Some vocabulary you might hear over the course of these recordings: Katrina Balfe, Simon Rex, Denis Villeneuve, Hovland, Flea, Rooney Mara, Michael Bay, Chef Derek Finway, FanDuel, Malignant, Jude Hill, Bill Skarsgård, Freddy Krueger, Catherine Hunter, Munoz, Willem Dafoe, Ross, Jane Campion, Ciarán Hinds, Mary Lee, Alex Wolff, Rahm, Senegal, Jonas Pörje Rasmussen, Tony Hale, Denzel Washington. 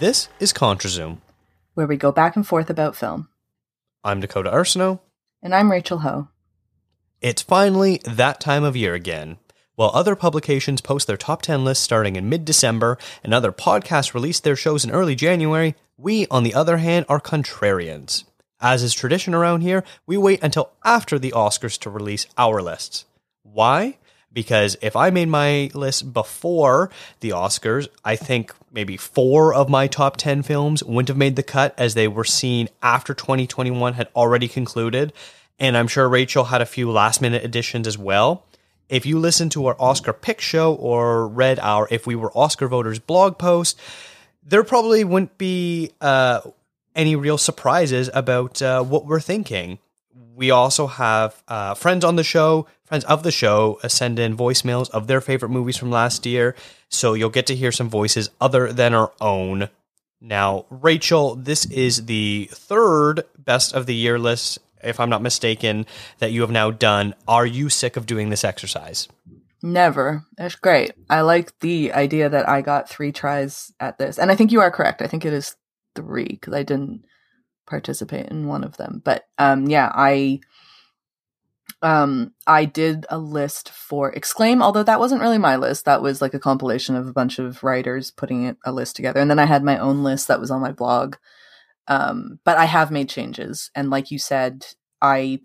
This is ContraZoom, where we go back and forth about film. I'm Dakota Arsenault. And I'm Rachel Ho. It's finally that time of year again. While other publications post their top 10 lists starting in mid-December and other podcasts release their shows in early January, we, on the other hand, are contrarians. As is tradition around here, we wait until after the Oscars to release our lists. Why? Because if I made my list before the Oscars, I think maybe 4 of my top 10 films wouldn't have made the cut as they were seen after 2021 had already concluded. And I'm sure Rachel had a few last-minute additions as well. If you listened to our Oscar pick show or read our If We Were Oscar Voters blog post, there probably wouldn't be any real surprises about what we're thinking. We also have friends of the show, send in voicemails of their favorite movies from last year, so you'll get to hear some voices other than our own. Now, Rachel, this is the 3rd best of the year list, if I'm not mistaken, that you have now done. Are you sick of doing this exercise? Never. It's great. I like the idea that I got 3 tries at this, and I think you are correct. I think it is 3 because I didn't participate in one of them. But I did a list for Exclaim, although that wasn't really my list. That was like a compilation of a bunch of writers putting a list together, and then I had my own list that was on my blog. But I have made changes, and like you said, I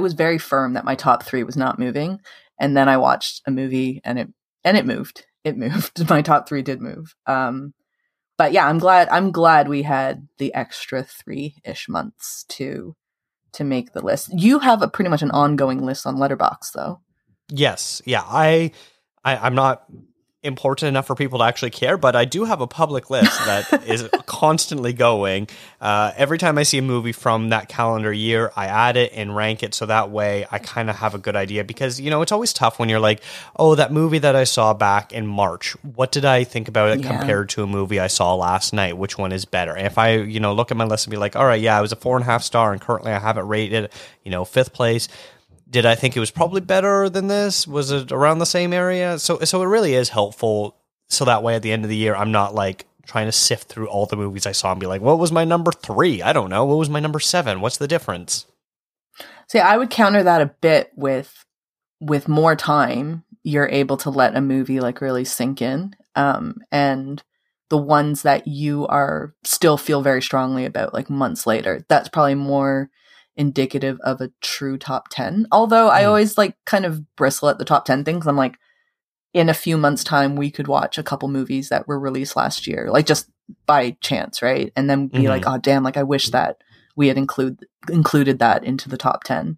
was very firm that my top 3 was not moving, and then I watched a movie and it moved. It moved. My top 3 did move. But yeah, I'm glad we had the extra 3-ish months to make the list. You have a pretty much an ongoing list on Letterboxd, though. Yes. Yeah. I'm not important enough for people to actually care, but I do have a public list that is constantly going. Every time I see a movie from that calendar year, I add it and rank it. So that way I kind of have a good idea, because, you know, it's always tough when you're like, oh, that movie that I saw back in March, what did I think about it compared to a movie I saw last night? Which one is better? And if I, you know, look at my list and be like, all right, yeah, I was a 4.5 star and currently I have it rated, you know, 5th place. Did I think it was probably better than this? Was it around the same area? So it really is helpful. So that way at the end of the year, I'm not like trying to sift through all the movies I saw and be like, what was my number 3? I don't know. What was my number 7? What's the difference? See, I would counter that a bit with more time. You're able to let a movie like really sink in. And the ones that you are still feel very strongly about like months later, that's probably more indicative of a true top 10. Although I always like kind of bristle at the top 10 thing, because I'm like, in a few months' time, we could watch a couple movies that were released last year, like just by chance, right? And then be like, oh damn, like I wish that we had included that into the top 10.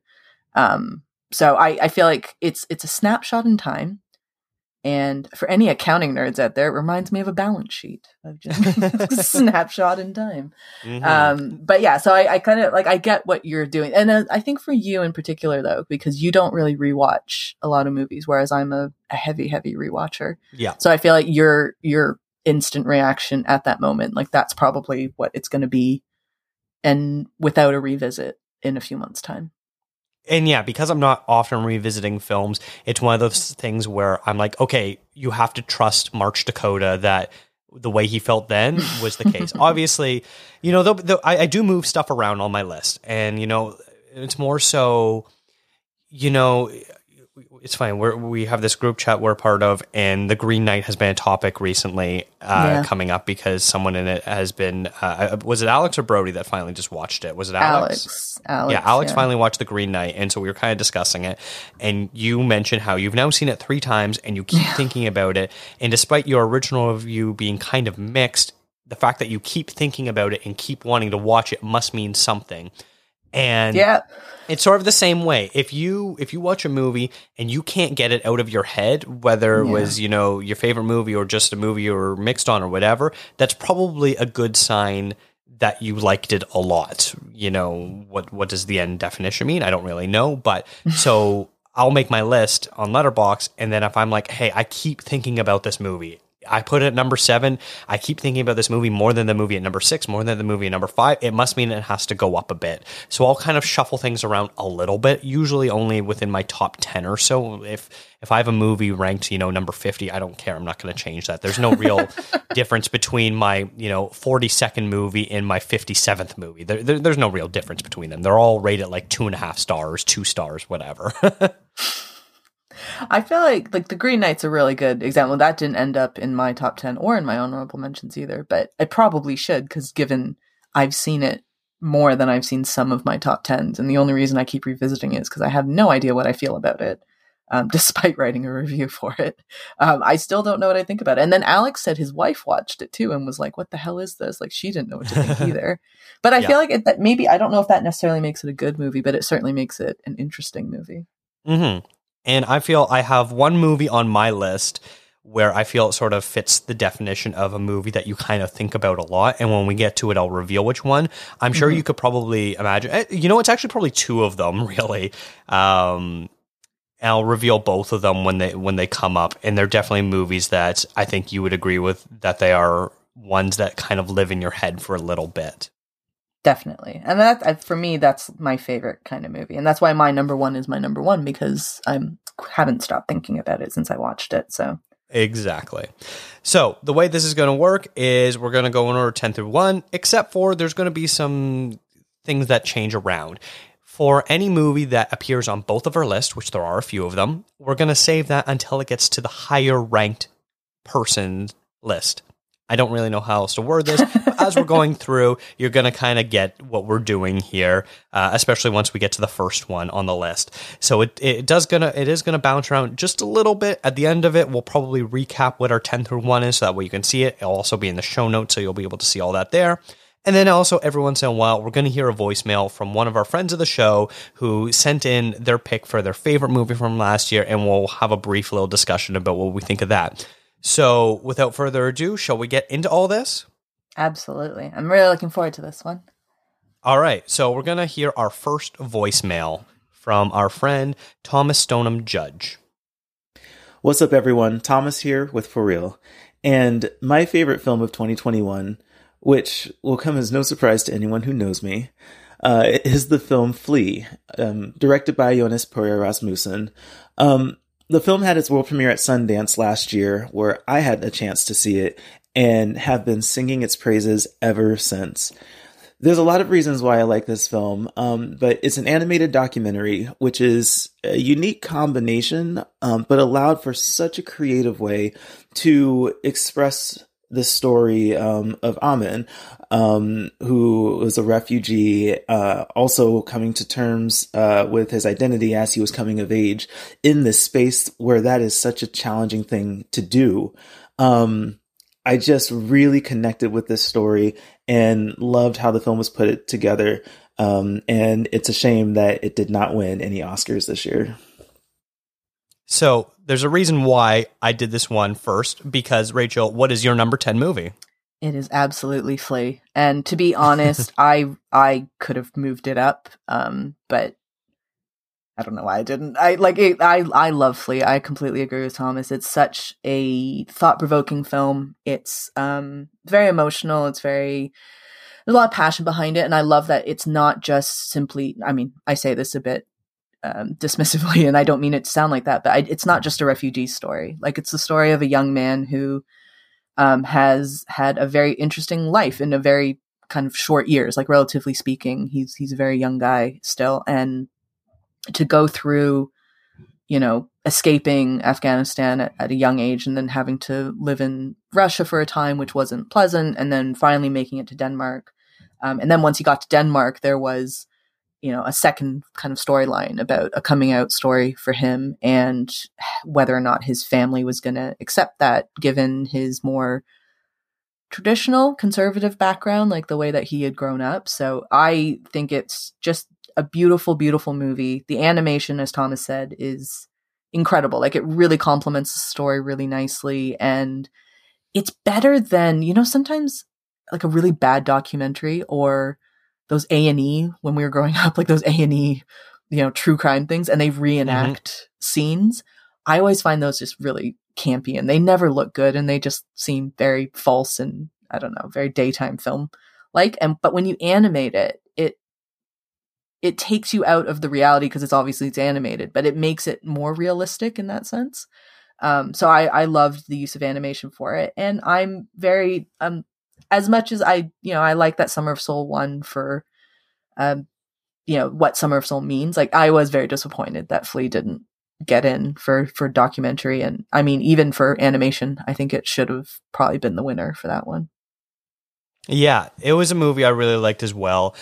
So I feel like it's a snapshot in time. And for any accounting nerds out there, it reminds me of a balance sheet of just snapshot in time. Mm-hmm. But yeah, so I kind of like, I get what you're doing. And I think for you in particular, though, because you don't really rewatch a lot of movies, whereas I'm a heavy, heavy rewatcher. Yeah. So I feel like your instant reaction at that moment, like that's probably what it's going to be. And without a revisit in a few months' time. And yeah, because I'm not often revisiting films, it's one of those things where I'm like, okay, you have to trust March Dakota that the way he felt then was the case. Obviously, you know, I do move stuff around on my list. And, you know, it's more so, you know, it's fine. We have this group chat we're part of, and The Green Knight has been a topic recently coming up because someone in it has been, was it Alex or Brody that finally just watched it? Was it Alex? Alex finally watched The Green Knight. And so we were kind of discussing it. And you mentioned how you've now seen it 3 times and you keep thinking about it. And despite your original review being kind of mixed, the fact that you keep thinking about it and keep wanting to watch it must mean something. And it's sort of the same way. If you watch a movie and you can't get it out of your head, whether it was, you know, your favorite movie or just a movie you were mixed on or whatever, that's probably a good sign that you liked it a lot. You know, what does the end definition mean? I don't really know. But so I'll make my list on Letterboxd. And then if I'm like, hey, I keep thinking about this movie I put it at number 7. I keep thinking about this movie more than the movie at number 6, more than the movie at number 5. It must mean it has to go up a bit. So I'll kind of shuffle things around a little bit, usually only within my top 10 or so. If I have a movie ranked, number 50, I don't care. I'm not going to change that. There's no real difference between my, 42nd movie and my 57th movie. There's no real difference between them. They're all rated like 2.5 stars, 2 stars, whatever. I feel like The Green Knight's a really good example. That didn't end up in my top 10 or in my honorable mentions either, but I probably should, because given I've seen it more than I've seen some of my top 10s, and the only reason I keep revisiting it is because I have no idea what I feel about it, despite writing a review for it. I still don't know what I think about it. And then Alex said his wife watched it too and was like, what the hell is this? Like, she didn't know what to think either. But I feel like that maybe, I don't know if that necessarily makes it a good movie, but it certainly makes it an interesting movie. Mm-hmm. And I feel I have one movie on my list where I feel it sort of fits the definition of a movie that you kind of think about a lot. And when we get to it, I'll reveal which one. I'm sure you could probably imagine. It's actually probably two of them, really. And I'll reveal both of them when they come up. And they're definitely movies that I think you would agree with, that they are ones that kind of live in your head for a little bit. Definitely. And that, for me, that's my favorite kind of movie. And that's why my number 1 is my number 1, because I haven't stopped thinking about it since I watched it. So exactly. So the way this is going to work is we're going to go in order 10 through 1, except for there's going to be some things that change around. For any movie that appears on both of our lists, which there are a few of them, we're going to save that until it gets to the higher ranked person list. I don't really know how else to word this, but as we're going through, you're going to kind of get what we're doing here, especially once we get to the first one on the list. So it is gonna bounce around just a little bit. At the end of it, we'll probably recap what our 10 through 1 is, so that way you can see it. It'll also be in the show notes, so you'll be able to see all that there. And then also, every once in a while, we're going to hear a voicemail from one of our friends of the show who sent in their pick for their favorite movie from last year, and we'll have a brief little discussion about what we think of that. So without further ado, shall we get into all this? Absolutely. I'm really looking forward to this one. All right. So we're going to hear our first voicemail from our friend, Thomas Stoneham Judge. What's up, everyone? Thomas here with For Real. And my favorite film of 2021, which will come as no surprise to anyone who knows me, is the film Flea, directed by Jonas Pörje Rasmussen. The film had its world premiere at Sundance last year, where I had a chance to see it and have been singing its praises ever since. There's a lot of reasons why I like this film, but it's an animated documentary, which is a unique combination, but allowed for such a creative way to express the story of Amin, who was a refugee, also coming to terms with his identity as he was coming of age in this space where that is such a challenging thing to do. I just really connected with this story and loved how the film was put together. And it's a shame that it did not win any Oscars this year. So there's a reason why I did this one first, because, Rachel, what is your number 10 movie? It is absolutely Flea. And to be honest, I could have moved it up, but I don't know why I didn't. I love Flea. I completely agree with Thomas. It's such a thought-provoking film. It's very emotional. It's very... There's a lot of passion behind it, and I love that it's not just simply... I mean, I say this a bit dismissively, and I don't mean it to sound like that, but it's not just a refugee story. Like, it's the story of a young man who has had a very interesting life in a very kind of short years, like, relatively speaking. He's a very young guy still, and to go through, escaping Afghanistan at a young age, and then having to live in Russia for a time, which wasn't pleasant, and then finally making it to Denmark. And then once he got to Denmark, there was a second kind of storyline about a coming out story for him, and whether or not his family was going to accept that, given his more traditional conservative background, like the way that he had grown up. So I think it's just a beautiful, beautiful movie. The animation, as Thomas said, is incredible. Like, it really complements the story really nicely. And it's better than, sometimes like a really bad documentary, or those A&E, when we were growing up, like those A&E, true crime things, and they reenact scenes. I always find those just really campy, and they never look good, and they just seem very false and, I don't know, very daytime film like. And but when you animate it, it takes you out of the reality because it's obviously animated, but it makes it more realistic in that sense. So I loved the use of animation for it, and I'm very as much as I like that Summer of Soul won for what Summer of Soul means. Like, I was very disappointed that Flea didn't get in for documentary, and I mean even for animation, I think it should have probably been the winner for that one. Yeah, it was a movie I really liked as well,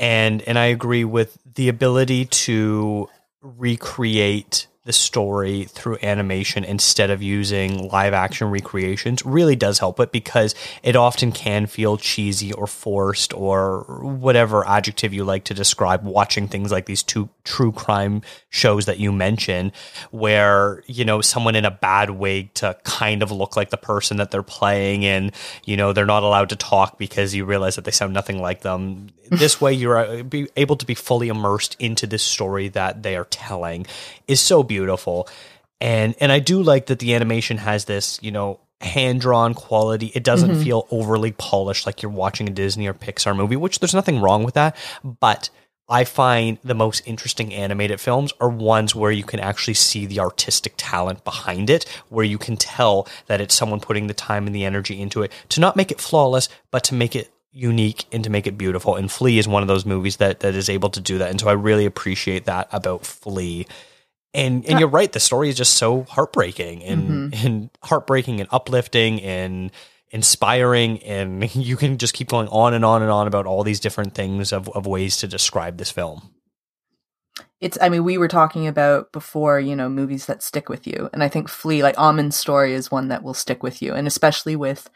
and I agree with the ability to recreate the story through animation instead of using live action recreations really does help it, because it often can feel cheesy or forced or whatever adjective you like to describe watching things like these two true crime shows that you mentioned, where, you know, someone in a bad wig to kind of look like the person that they're playing, and, you know, they're not allowed to talk because you realize that they sound nothing like them. This way you're able to be fully immersed into this story that they are telling is so beautiful. And I do like that the animation has this, you know, hand-drawn quality. It doesn't feel overly polished like you're watching a Disney or Pixar movie, which there's nothing wrong with that. But I find the most interesting animated films are ones where you can actually see the artistic talent behind it, where you can tell that it's someone putting the time and the energy into it to not make it flawless, but to make it unique and to make it beautiful. And Flea is one of those movies that is able to do that. And so I really appreciate that about Flea. And you're right, the story is just so heartbreaking and uplifting and inspiring, and you can just keep going on and on and on about all these different things of ways to describe this film. We were talking about before, you know, movies that stick with you, and I think Flea, like Amon's story, is one that will stick with you, and especially with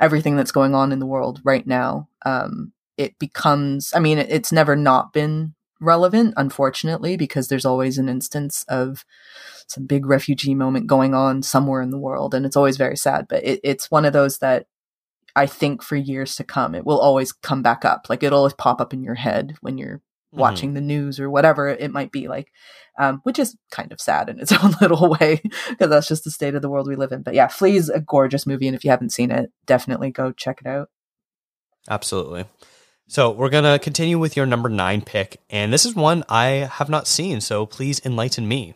everything that's going on in the world right now, it becomes, I mean, it's never not been relevant, unfortunately, because there's always an instance of some big refugee moment going on somewhere in the world, and it's always very sad, but it's one of those that I think for years to come it will always come back up. Like, it'll always pop up in your head when you're watching the news or whatever it might be, like, which is kind of sad in its own little way because that's just the state of the world we live in. But yeah, Flea is a gorgeous movie, and if you haven't seen it, definitely go check it out. Absolutely. So we're going to continue with your number 9 pick, and this is one I have not seen, so please enlighten me.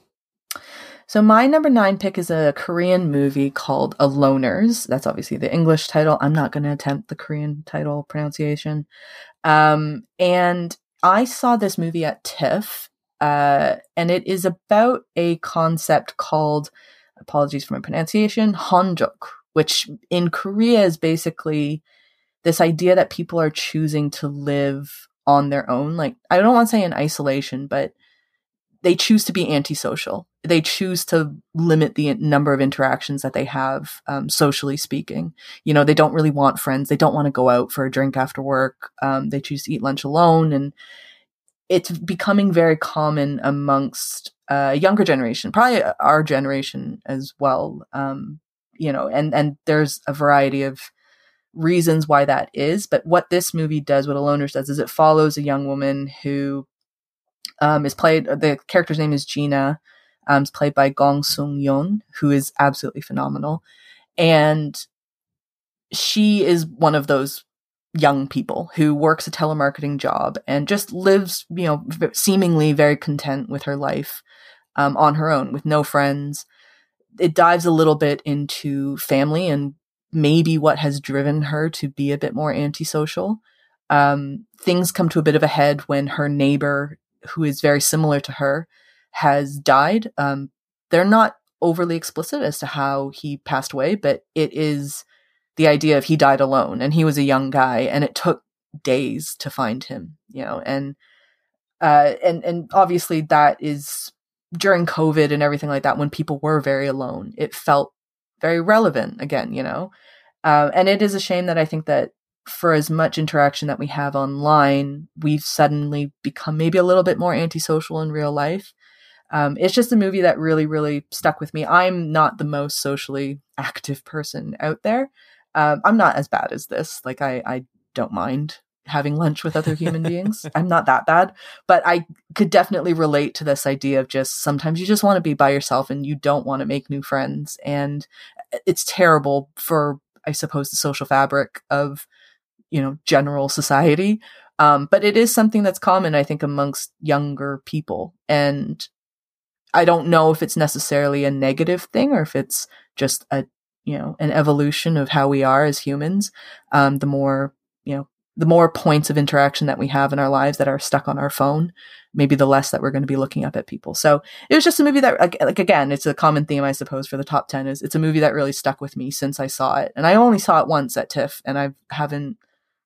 So my number 9 pick is a Korean movie called Aloners. That's obviously the English title. I'm not going to attempt the Korean title pronunciation. And I saw this movie at TIFF, and it is about a concept called, apologies for my pronunciation, hanjok, which in Korea is basically this idea that people are choosing to live on their own. Like, I don't want to say in isolation, but they choose to be antisocial. They choose to limit the number of interactions that they have, socially speaking. You know, they don't really want friends. They don't want to go out for a drink after work. They choose to eat lunch alone. And it's becoming very common amongst a younger generation, probably our generation as well. And there's a variety of reasons why that is, but what this movie does, what Aloners does, is it follows a young woman who is played, the character's name is Gina, is played by Gong Sung-yeon, who is absolutely phenomenal, and she is one of those young people who works a telemarketing job and just lives, you know, seemingly very content with her life, on her own with no friends. It dives a little bit into family and maybe what has driven her to be a bit more antisocial. Things come to a bit of a head when her neighbor, who is very similar to her, has died. They're not overly explicit as to how he passed away, but it is the idea of he died alone, and he was a young guy, and it took days to find him, you know, and obviously that is during COVID and everything like that, when people were very alone, it felt very relevant again, you know, and it is a shame that I think that for as much interaction that we have online, we've suddenly become maybe a little bit more antisocial in real life. It's just a movie that really, really stuck with me. I'm not the most socially active person out there. I'm not as bad as this. Like, I don't mind having lunch with other human beings. I'm not that bad, but I could definitely relate to this idea of just sometimes you just want to be by yourself and you don't want to make new friends. And it's terrible for, I suppose, the social fabric of, you know, general society. But it is something that's common, I think, amongst younger people. And I don't know if it's necessarily a negative thing or if it's just a, you know, an evolution of how we are as humans. The more, you know, the more points of interaction that we have in our lives that are stuck on our phone, maybe the less that we're going to be looking up at people. So it was just a movie that, like, again, it's a common theme, I suppose, for the top 10 is it's a movie that really stuck with me since I saw it. And I only saw it once at TIFF, and I haven't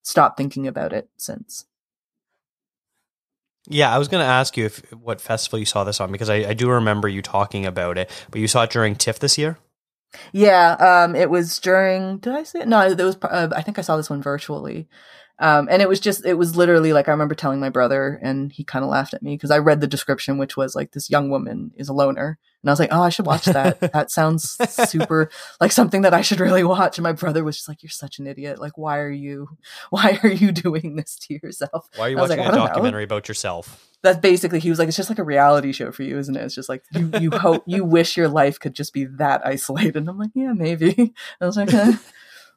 stopped thinking about it since. Yeah, I was going to ask you what festival you saw this on, because I do remember you talking about it, but you saw it during TIFF this year? Yeah, it was during, did I say it? No, it was, I think I saw this one virtually. And it was just, it was literally like, I remember telling my brother and he kind of laughed at me because I read the description, which was like, this young woman is a loner. And I was like, oh, I should watch that. That sounds super like something that I should really watch. And my brother was just like, you're such an idiot. Like, why are you doing this to yourself? Why are you watching like, a documentary about yourself? That's basically, he was like, it's just like a reality show for you, isn't it? It's just like, you hope, you wish your life could just be that isolated. And I'm like, yeah, maybe. I was like, eh.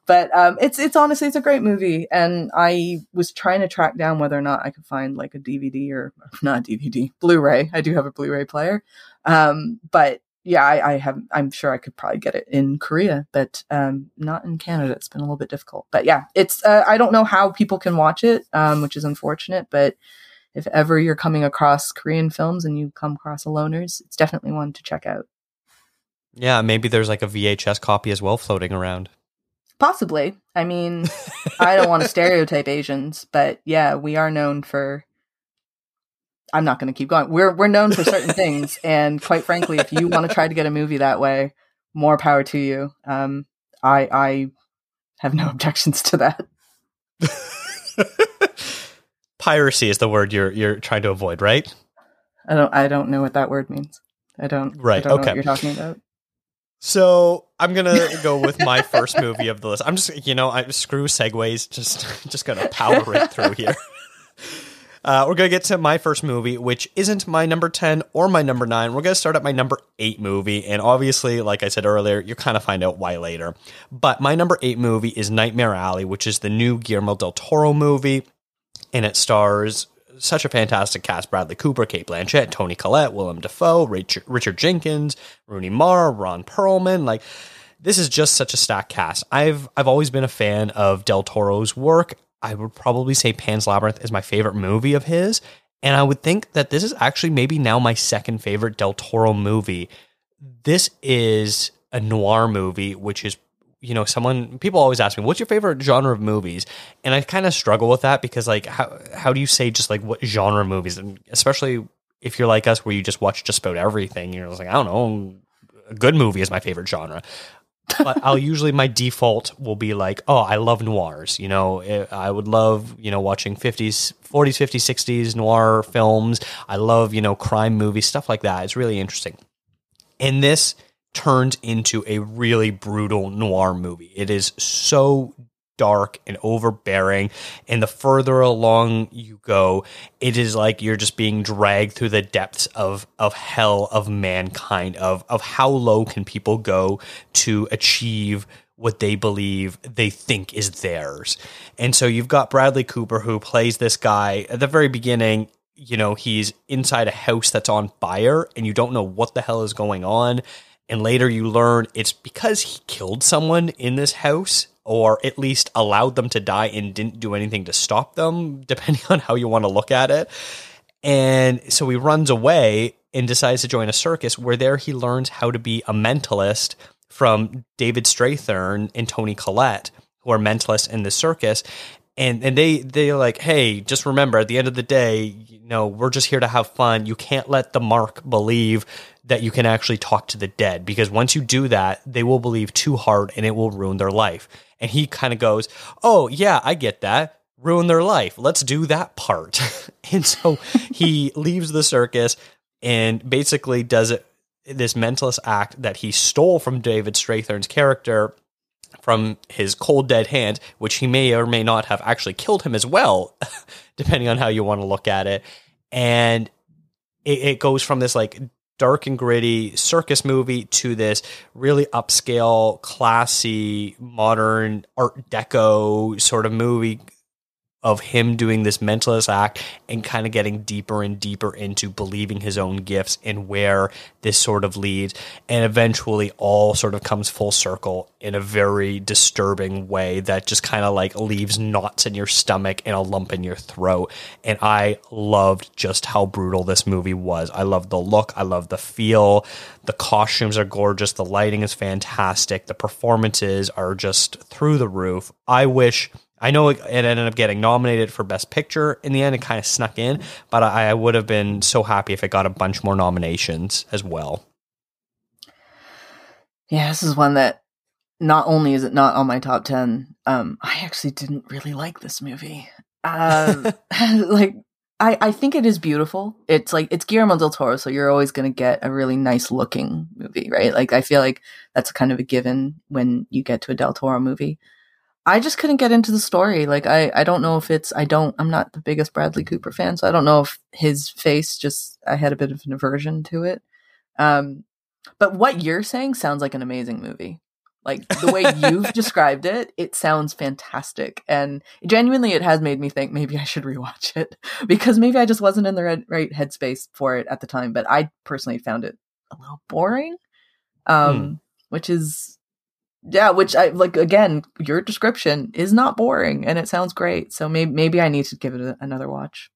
But it's honestly, it's a great movie. And I was trying to track down whether or not I could find like a DVD or not DVD, Blu-ray. I do have a Blu-ray player. But yeah, I'm sure I could probably get it in Korea, but not in Canada. It's been a little bit difficult. But yeah, it's I don't know how people can watch it, which is unfortunate. But if ever you're coming across Korean films and you come across Aloners, it's definitely one to check out. Yeah, maybe there's like a VHS copy as well floating around. Possibly. I mean, I don't want to stereotype Asians, but yeah, we are known for, I'm not going to keep going. We're known for certain things. And quite frankly, if you want to try to get a movie that way, more power to you. I have no objections to that. Piracy is the word you're trying to avoid, right? I don't know what that word means. I don't know what you're talking about. So I'm going to go with my first movie of the list. I'm just, you know, screw segues, just going to power right through here. We're going to get to my first movie, which isn't my number 10 or my number 9. We're going to start at my number 8 movie. And obviously, like I said earlier, you'll kind of find out why later. But my number 8 movie is Nightmare Alley, which is the new Guillermo del Toro movie. And it stars such a fantastic cast: Bradley Cooper, Cate Blanchett, Toni Collette, Willem Dafoe, Richard Jenkins, Rooney Mara, Ron Perlman. Like, this is just such a stacked cast. I've always been a fan of Del Toro's work. I would probably say Pan's Labyrinth is my favorite movie of his, and I would think that this is actually maybe now my second favorite Del Toro movie. This is a noir movie, which is, you know, people always ask me, what's your favorite genre of movies? And I kind of struggle with that because, like, how do you say just like what genre movies? And especially if you're like us, where you just watch just about everything, you're just like, I don't know, a good movie is my favorite genre. But I'll usually, my default will be like, oh, I love noirs. You know, I would love, you know, watching 40s, 50s, 60s noir films. I love, you know, crime movies, stuff like that. It's really interesting. And this turned into a really brutal noir movie. It is so dark and overbearing, and the further along you go, it is like you're just being dragged through the depths of hell, of mankind, of how low can people go to achieve what they believe they think is theirs. And so you've got Bradley Cooper, who plays this guy at the very beginning. You know, he's inside a house that's on fire, and you don't know what the hell is going on. And later you learn it's because he killed someone in this house, or at least allowed them to die and didn't do anything to stop them, depending on how you want to look at it. And so he runs away and decides to join a circus, where there he learns how to be a mentalist from David Strathern and Toni Collette, who are mentalists in the circus. And they're like, hey, just remember, at the end of the day, you know, we're just here to have fun. You can't let the mark believe that you can actually talk to the dead, because once you do that, they will believe too hard and it will ruin their life. And he kind of goes, oh, yeah, I get that. Ruin their life. Let's do that part. And so he leaves the circus and basically does this mentalist act that he stole from David Strathern's character. from his cold dead hand, which he may or may not have actually killed him as well, depending on how you want to look at it. And it goes from this like dark and gritty circus movie to this really upscale, classy, modern art deco sort of movie of him doing this mentalist act and kind of getting deeper and deeper into believing his own gifts and where this sort of leads. And eventually all sort of comes full circle in a very disturbing way that just kind of like leaves knots in your stomach and a lump in your throat. And I loved just how brutal this movie was. I loved the look. I loved the feel. The costumes are gorgeous. The lighting is fantastic. The performances are just through the roof. I know it ended up getting nominated for Best Picture in the end. It kind of snuck in, but I would have been so happy if it got a bunch more nominations as well. Yeah, this is one that not only is it not on my top 10, I actually didn't really like this movie. I think it is beautiful. It's Guillermo del Toro, so you're always going to get a really nice looking movie, right? Like, I feel like that's kind of a given when you get to a del Toro movie. I just couldn't get into the story. Like, I don't know if it's, I'm not the biggest Bradley Cooper fan, so I don't know if his face I had a bit of an aversion to it. But what you're saying sounds like an amazing movie. Like, the way you've described it, it sounds fantastic. And genuinely, it has made me think maybe I should rewatch it, because maybe I just wasn't in the right headspace for it at the time. But I personally found it a little boring, which is... Yeah, which I like. Again, your description is not boring, and it sounds great. So maybe I need to give it another watch.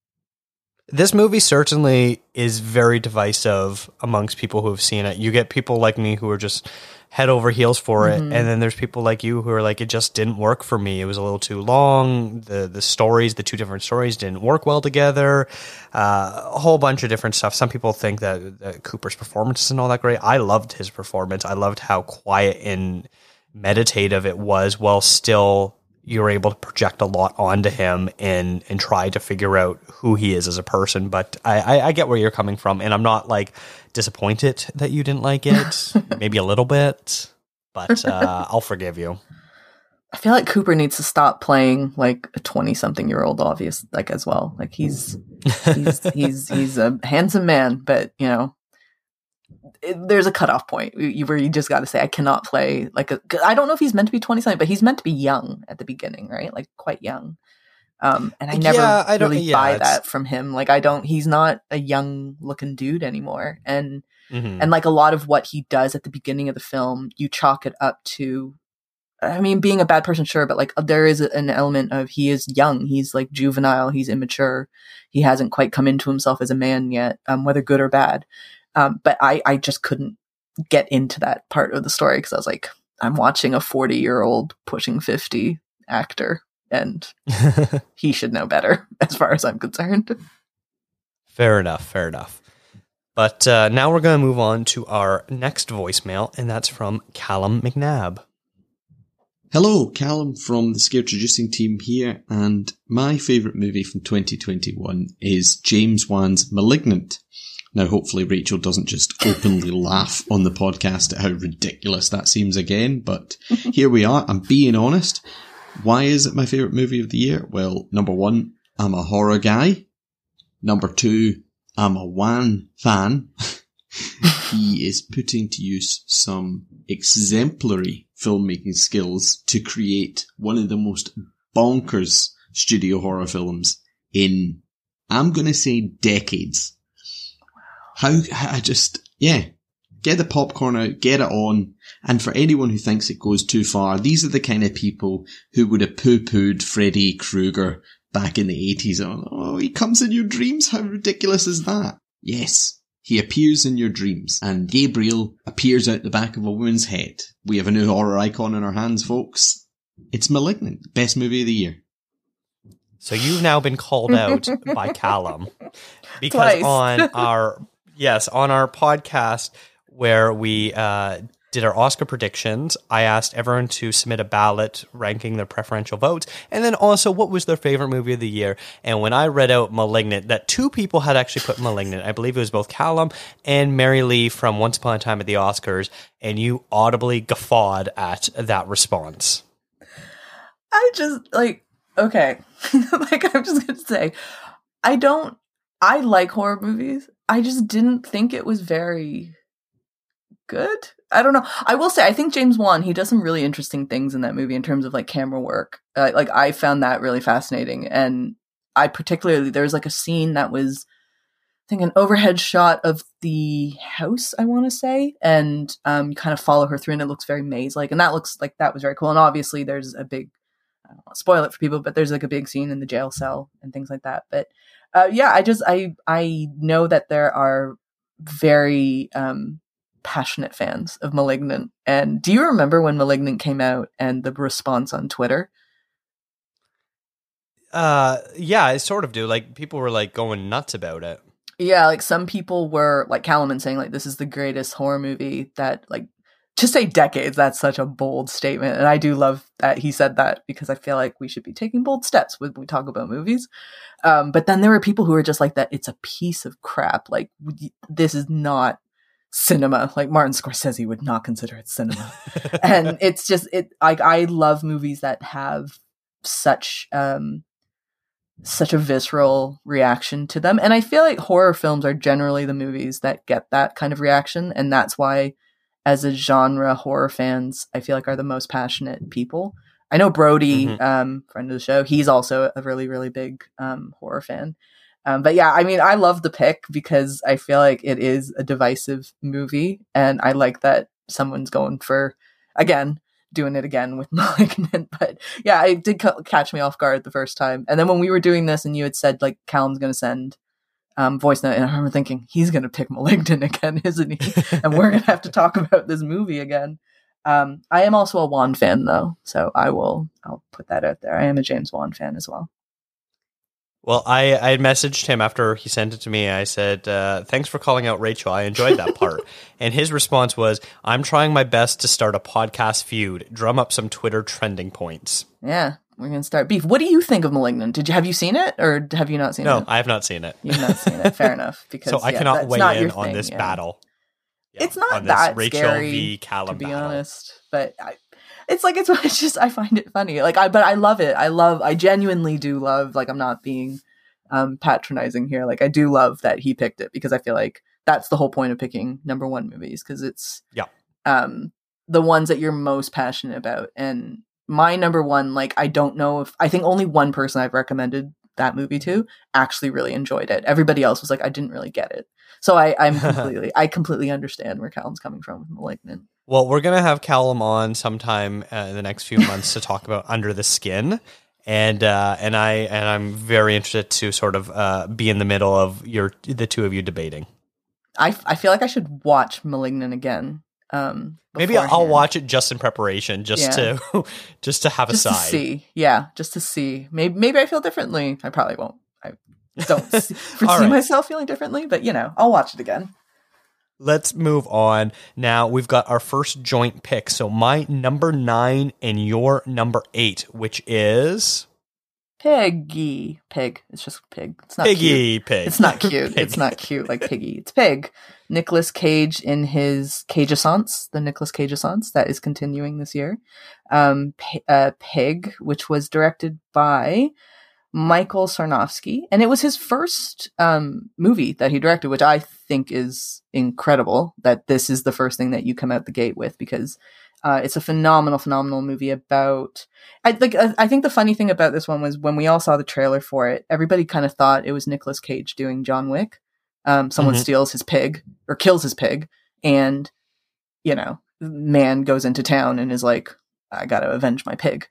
This movie certainly is very divisive amongst people who have seen it. You get people like me who are just head over heels for it, and then there's people like you who are like, it just didn't work for me. It was a little too long. The two different stories didn't work well together. A whole bunch of different stuff. Some people think that Cooper's performance isn't all that great. I loved his performance. I loved how quiet and meditative it was, while still you're able to project a lot onto him and try to figure out who he is as a person. But I get where you're coming from, and I'm not like disappointed that you didn't like it. Maybe a little bit, but I'll forgive you. I feel like Cooper needs to stop playing like a 20-something-year-old, obvious, like, as well. Like, he's a handsome man, but you know, there's a cutoff point where you just got to say, I cannot play like I don't know if he's meant to be 20-something, but he's meant to be young at the beginning, right? Like, quite young. And I never buy that from him. Like, he's not a young looking dude anymore. And like, a lot of what he does at the beginning of the film, you chalk it up to, I mean, being a bad person, sure, but like, there is an element of, he is young. He's like juvenile. He's immature. He hasn't quite come into himself as a man yet, whether good or bad. But I just couldn't get into that part of the story, because I was like, I'm watching a 40-year-old pushing 50 actor, and he should know better as far as I'm concerned. Fair enough. But now we're going to move on to our next voicemail, and that's from Callum McNabb. Hello, Callum from the Scared Reducing team here, and my favourite movie from 2021 is James Wan's Malignant. Now, hopefully Rachel doesn't just openly laugh on the podcast at how ridiculous that seems again, but here we are. I'm being honest. Why is it my favourite movie of the year? Well, number one, I'm a horror guy. Number two, I'm a Wan fan. He is putting to use some exemplary filmmaking skills to create one of the most bonkers studio horror films in, I'm going to say, decades. Get the popcorn out, get it on. And for anyone who thinks it goes too far, these are the kind of people who would have poo-pooed Freddy Krueger back in the 80s. Oh, he comes in your dreams? How ridiculous is that? Yes, he appears in your dreams. And Gabriel appears out the back of a woman's head. We have a new horror icon in our hands, folks. It's Malignant, best movie of the year. So you've now been called out by Callum. Because on our podcast where we did our Oscar predictions. I asked everyone to submit a ballot ranking their preferential votes, and then also what was their favorite movie of the year. And when I read out Malignant, that two people had actually put Malignant. I believe it was both Callum and Mary Lee from Once Upon a Time at the Oscars, and you audibly guffawed at that response. I just, like, okay. Like, I'm just going to say, I like horror movies. I just didn't think it was very good. I don't know. I will say, I think James Wan, he does some really interesting things in that movie in terms of, like, camera work. Like, I found that really fascinating. And I particularly, there was, like, a scene that was, I think, an overhead shot of the house, I want to say. And you kind of follow her through, and it looks very maze-like. And that looks like that was very cool. And obviously there's a big, I don't want to spoil it for people, but there's, like, a big scene in the jail cell and things like that. But yeah, I know that there are very passionate fans of Malignant. And do you remember when Malignant came out and the response on Twitter? Yeah, I sort of do. Like, people were, like, going nuts about it. Yeah, like, some people were, like, Callum, saying, like, this is the greatest horror movie that, like, to say decades, that's such a bold statement. And I do love that he said that, because I feel like we should be taking bold steps when we talk about movies. But then there were people who were just like, that it's a piece of crap. Like, this is not cinema. Like, Martin Scorsese would not consider it cinema. And it's just, I love movies that have such a visceral reaction to them. And I feel like horror films are generally the movies that get that kind of reaction. And that's why, as a genre, horror fans, I feel like, are the most passionate people. I know Brody, friend of the show, he's also a really, really big horror fan. But yeah, I mean, I love the pick, because I feel like it is a divisive movie. And I like that someone's going for, again, doing it again with Malignant. But yeah, it did catch me off guard the first time. And then when we were doing this and you had said, like, Callum's going to send voice note, and I remember thinking, he's going to pick Malignant again, isn't he? And we're going to have to talk about this movie again. I am also a Wan fan, though, so I'll put that out there. I am a James Wan fan as well. Well, I messaged him after he sent it to me. I said, thanks for calling out Rachel. I enjoyed that part. And his response was, I'm trying my best to start a podcast feud. Drum up some Twitter trending points. Yeah. We're going to start beef. What do you think of Malignant? Have you seen it, or have you not seen it? No, I have not seen it. You've not seen it. Fair enough. Because, so I cannot weigh in on this battle. Yeah, it's not that Rachel scary, v. Callum, to be honest. But I find it funny. Like, but I love it. I genuinely do love, like, I'm not being patronizing here. Like, I do love that he picked it, because I feel like that's the whole point of picking number one movies. 'Cause it's the ones that you're most passionate about. And my number one, like, I don't know if, I think only one person I've recommended that movie to actually really enjoyed it. Everybody else was like, I didn't really get it. So I completely understand where Callum's coming from with Malignant. Well, we're going to have Callum on sometime in the next few months to talk about Under the Skin. And I'm very interested to sort of be in the middle of the two of you debating. I feel like I should watch Malignant again. Maybe I'll watch it just in preparation, to have a side. Just to see. Maybe I feel differently. I probably won't. I don't see myself feeling differently, but I'll watch it again. Let's move on. Now we've got our first joint pick. So my number 9 and your number 8, which is Piggy. Pig. It's just Pig. It's not Piggy. Cute. Pig. It's not cute. Pig. It's not cute like Piggy. It's Pig. Nicolas Cage in his Cageissance, the Nicolas Cageissance that is continuing this year. Pig, which was directed by Michael Sarnofsky, and it was his first movie that he directed, which I think is incredible. That this is the first thing that you come out the gate with, because it's a phenomenal movie about, I think the funny thing about this one was, when we all saw the trailer for it, everybody kind of thought it was Nicolas Cage doing John Wick. Someone steals his pig, or kills his pig, and, man goes into town and is like, I got to avenge my pig,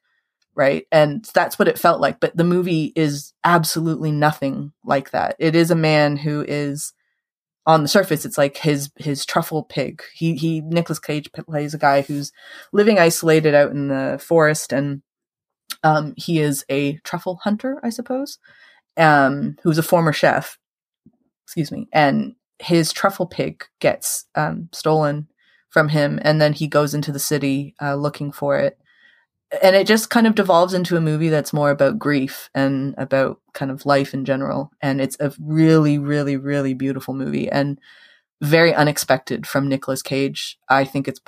right? And that's what it felt like. But the movie is absolutely nothing like that. It is a man who is, on the surface, it's like his truffle pig. Nicolas Cage plays a guy who's living isolated out in the forest, and he is a truffle hunter, I suppose, who's a former chef. Excuse me. And his truffle pig gets stolen from him, and then he goes into the city looking for it. And it just kind of devolves into a movie that's more about grief and about kind of life in general. And it's a really, really, really beautiful movie and very unexpected from Nicolas Cage. I think it's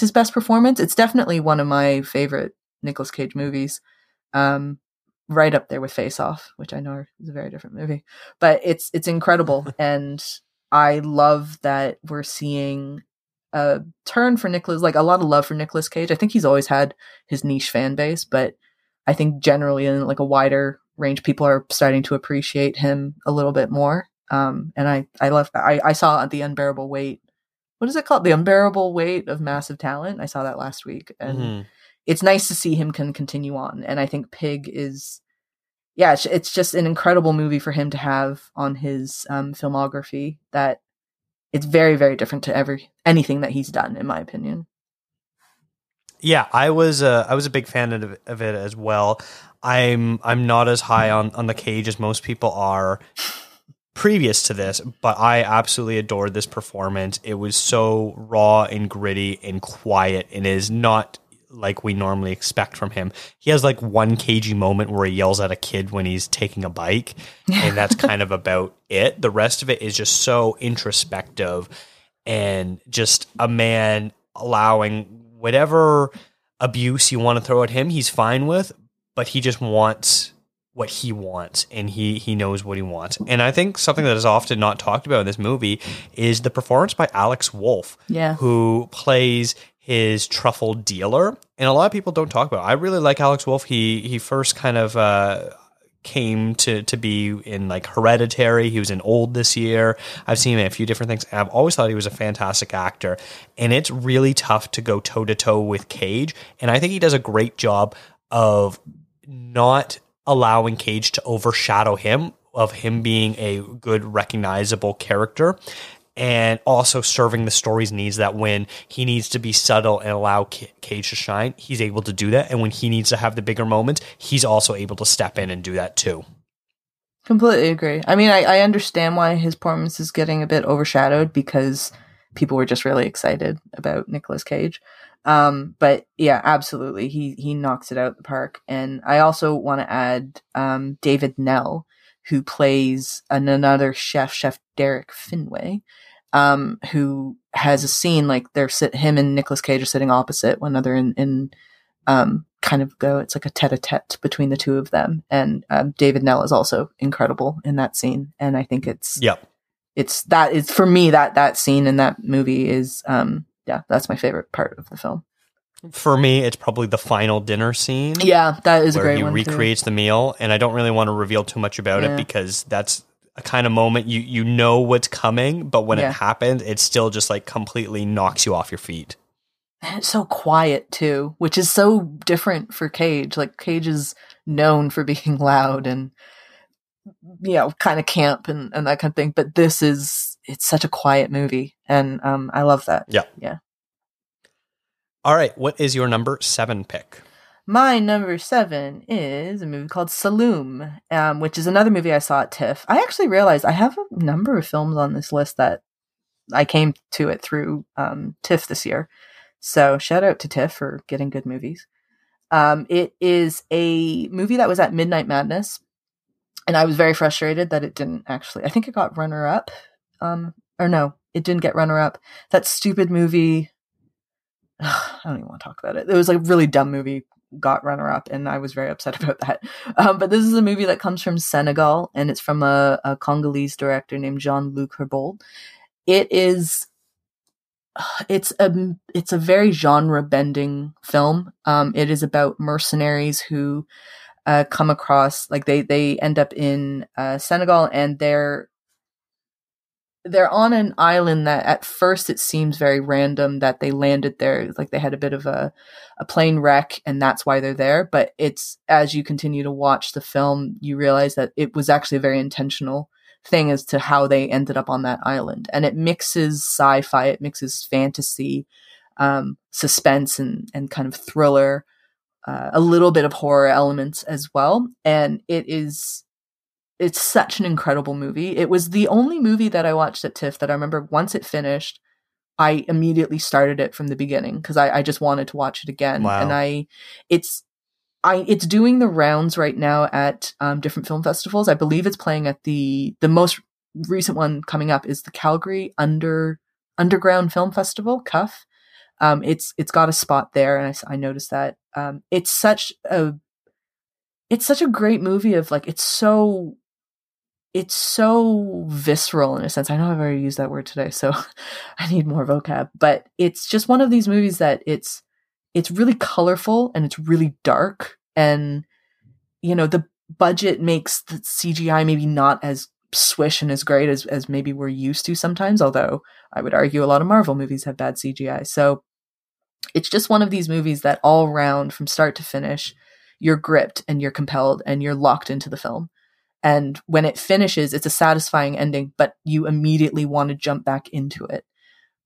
his best performance. It's definitely one of my favorite Nicolas Cage movies. Right up there with Face Off, which I know is a very different movie, but it's incredible. And I love that we're seeing a turn for Nicolas, like a lot of love for Nicolas Cage. I think he's always had his niche fan base, but I think generally in like a wider range, people are starting to appreciate him a little bit more. And I love that. I saw The Unbearable Weight. What is it called? The Unbearable Weight of Massive Talent. I saw that last week, and it's nice to see him can continue on. And I think Pig is, it's just an incredible movie for him to have on his filmography. That it's very, very different to anything that he's done, in my opinion. Yeah, I was a big fan of it as well. I'm not as high on the Cage as most people are previous to this, but I absolutely adored this performance. It was so raw and gritty and quiet, and is not like we normally expect from him. He has like one cagey moment where he yells at a kid when he's taking a bike, and that's kind of about it. The rest of it is just so introspective and just a man allowing whatever abuse you want to throw at him, he's fine with, but he just wants what he wants, and he knows what he wants. And I think something that is often not talked about in this movie is the performance by Alex Wolff, who plays his truffle dealer, and a lot of people don't talk about it. I really like Alex Wolff. He first kind of came to be in like Hereditary. He was in Old this year. I've seen him in a few different things. I've always thought he was a fantastic actor, and it's really tough to go toe-to-toe with Cage, and I think he does a great job of not allowing Cage to overshadow him, of him being a good, recognizable character, and also serving the story's needs, that when he needs to be subtle and allow Cage to shine, he's able to do that. And when he needs to have the bigger moments, he's also able to step in and do that too. Completely agree. I mean, I understand why his performance is getting a bit overshadowed, because people were just really excited about Nicolas Cage. But yeah, absolutely. He knocks it out of the park. And I also want to add David Nell, who plays another chef Derek Finway, who has a scene like him and Nicolas Cage are sitting opposite one another in kind of it's like a tête-à-tête between the two of them. And David Nell is also incredible in that scene. And I think it's for me, that scene in that movie is, that's my favorite part of the film. For me, it's probably the final dinner scene. Yeah, that is a great one. Where he recreates the meal, and I don't really want to reveal too much about it, because that's a kind of moment you know what's coming, but when it happens, it still just like completely knocks you off your feet. And it's so quiet too, which is so different for Cage. Like, Cage is known for being loud and kind of camp and that kind of thing, but this is such a quiet movie, and I love that. Yeah, yeah. All right, what is your number 7 pick? My number 7 is a movie called Saloum, which is another movie I saw at TIFF. I actually realized I have a number of films on this list that I came to it through TIFF this year. So shout out to TIFF for getting good movies. It is a movie that was at Midnight Madness, and I was very frustrated that it didn't actually. I think it got runner-up. Or no, it didn't get runner-up. That stupid movie... I don't even want to talk about it. It was a really dumb movie, got runner-up, and I was very upset about that. But this is a movie that comes from Senegal, and it's from a Congolese director named Jean-Luc Herbold. It's a very genre-bending film. It is about mercenaries who come across, like they end up in Senegal, and they're on an island that at first it seems very random that they landed there. Like, they had a bit of a plane wreck, and that's why they're there. But it's, as you continue to watch the film, you realize that it was actually a very intentional thing as to how they ended up on that island. And it mixes sci-fi, it mixes fantasy, suspense, and kind of thriller, a little bit of horror elements as well. And it's such an incredible movie. It was the only movie that I watched at TIFF that I remember once it finished, I immediately started it from the beginning because I just wanted to watch it again. Wow. And it's doing the rounds right now at different film festivals. I believe it's playing at the most recent one coming up is the Calgary Underground Film Festival, CUFF. It's got a spot there, and I noticed that. It's such a great movie of like it's so visceral in a sense. I know I've already used that word today, so I need more vocab. But it's just one of these movies that it's really colorful and it's really dark, and you know the budget makes the CGI maybe not as swish and as great as maybe we're used to sometimes, although I would argue a lot of Marvel movies have bad CGI. So it's just one of these movies that all round from start to finish, you're gripped and you're compelled and you're locked into the film. And when it finishes, it's a satisfying ending, but you immediately want to jump back into it.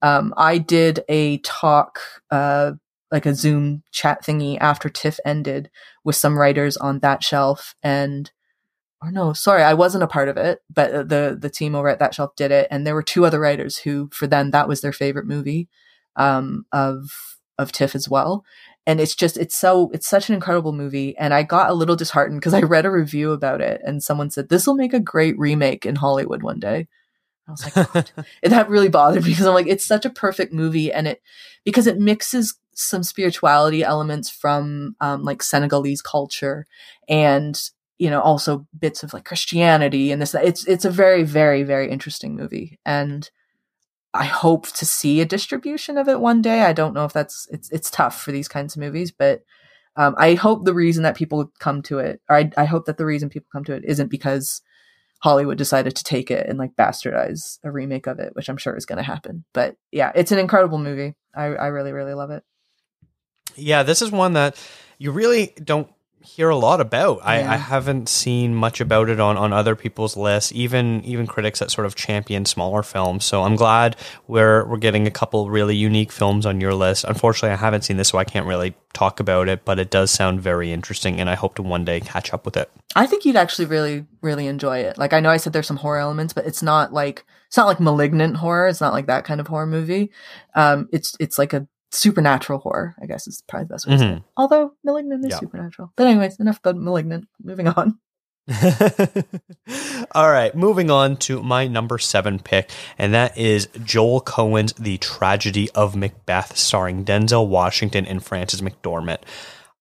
I did a talk, like a Zoom chat thingy after TIFF ended with some writers on That Shelf I wasn't a part of it, but the team over at That Shelf did it. And there were two other writers who, for them, that was their favorite movie of TIFF as well. And it's such an incredible movie. And I got a little disheartened because I read a review about it and someone said, this will make a great remake in Hollywood one day. I was like, God. That really bothered me because I'm like, it's such a perfect movie. And because it mixes some spirituality elements from like Senegalese culture and, you know, also bits of like Christianity and this, it's a very, very, very interesting movie. And I hope to see a distribution of it one day. I don't know if it's tough for these kinds of movies, but I hope the reason that people come to it, or I hope that the reason people come to it isn't because Hollywood decided to take it and like bastardize a remake of it, which I'm sure is going to happen. But yeah, it's an incredible movie. I really, really love it. Yeah. This is one that you really don't hear a lot about. Yeah. I haven't seen much about it on other people's lists, even critics that sort of champion smaller films. So I'm glad we're getting a couple really unique films on your list. Unfortunately, I haven't seen this, so I can't really talk about it, but it does sound very interesting, and I hope to one day catch up with it. I think you'd actually really, really enjoy it. Like, I know I said there's some horror elements, but it's not like malignant horror. It's not like that kind of horror movie. It's like a supernatural horror, I guess, is probably the best way to say it. Although Malignant is supernatural. But anyways, enough about Malignant. Moving on. All right, moving on to my number 7 pick, and that is Joel Coen's The Tragedy of Macbeth, starring Denzel Washington and Frances McDormand.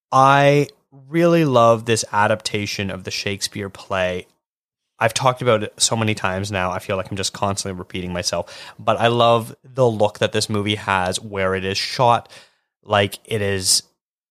I really love this adaptation of the Shakespeare play. I've talked about it so many times now, I feel like I'm just constantly repeating myself, but I love the look that this movie has, where it is shot like it is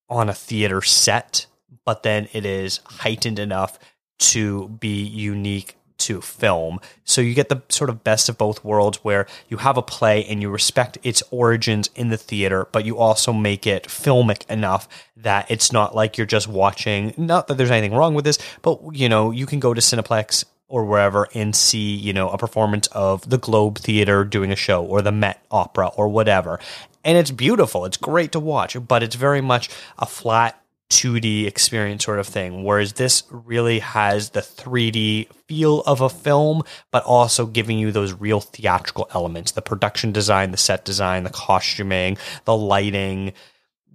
on a theater set, but then it is heightened enough to be unique to film. So you get the sort of best of both worlds, where you have a play and you respect its origins in the theater, but you also make it filmic enough that it's not like you're just watching, not that there's anything wrong with this, but you know, you can go to Cineplex or wherever and see, you know, a performance of the Globe Theater doing a show, or the Met Opera, or whatever. And it's beautiful. It's great to watch, but it's very much a flat 2D experience sort of thing. Whereas this really has the 3D feel of a film, but also giving you those real theatrical elements, the production design, the set design, the costuming, the lighting,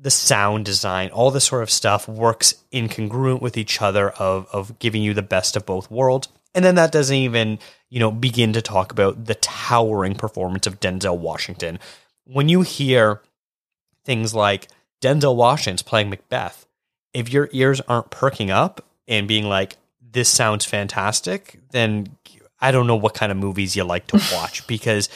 the sound design, all this sort of stuff works incongruent with each other of giving you the best of both worlds. And then that doesn't even, you know, begin to talk about the towering performance of Denzel Washington. When you hear things like Denzel Washington's playing Macbeth, if your ears aren't perking up and being like, this sounds fantastic, then I don't know what kind of movies you like to watch, because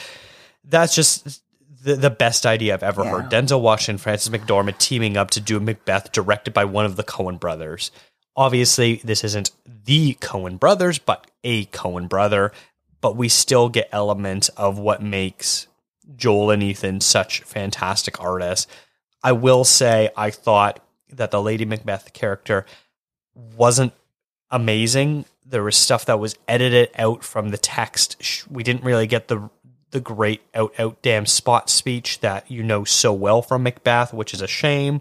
that's just the best idea I've ever heard. Denzel Washington, Frances McDormand teaming up to do Macbeth, directed by one of the Coen brothers. Obviously, this isn't the Coen brothers, but a Coen brother, but we still get elements of what makes Joel and Ethan such fantastic artists. I will say I thought that the Lady Macbeth character wasn't amazing. There was stuff that was edited out from the text. We didn't really get the great out damn spot speech that you know so well from Macbeth, which is a shame.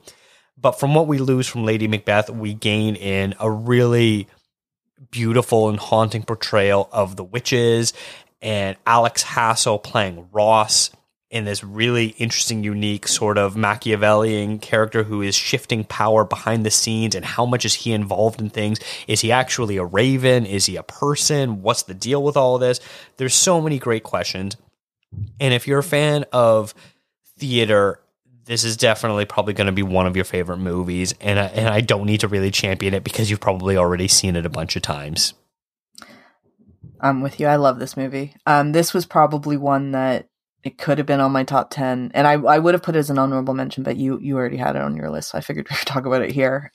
But from what we lose from Lady Macbeth, we gain in a really beautiful and haunting portrayal of the witches, and Alex Hassel playing Ross, in this really interesting, unique sort of Machiavellian character who is shifting power behind the scenes, and how much is he involved in things? Is he actually a raven? Is he a person? What's the deal with all of this? There's so many great questions. And if you're a fan of theater, this is definitely probably going to be one of your favorite movies. And I don't need to really champion it because you've probably already seen it a bunch of times. I'm with you. I love this movie. This was probably one that it could have been on my top 10. And I would have put it as an honorable mention, but you already had it on your list. So I figured we could talk about it here.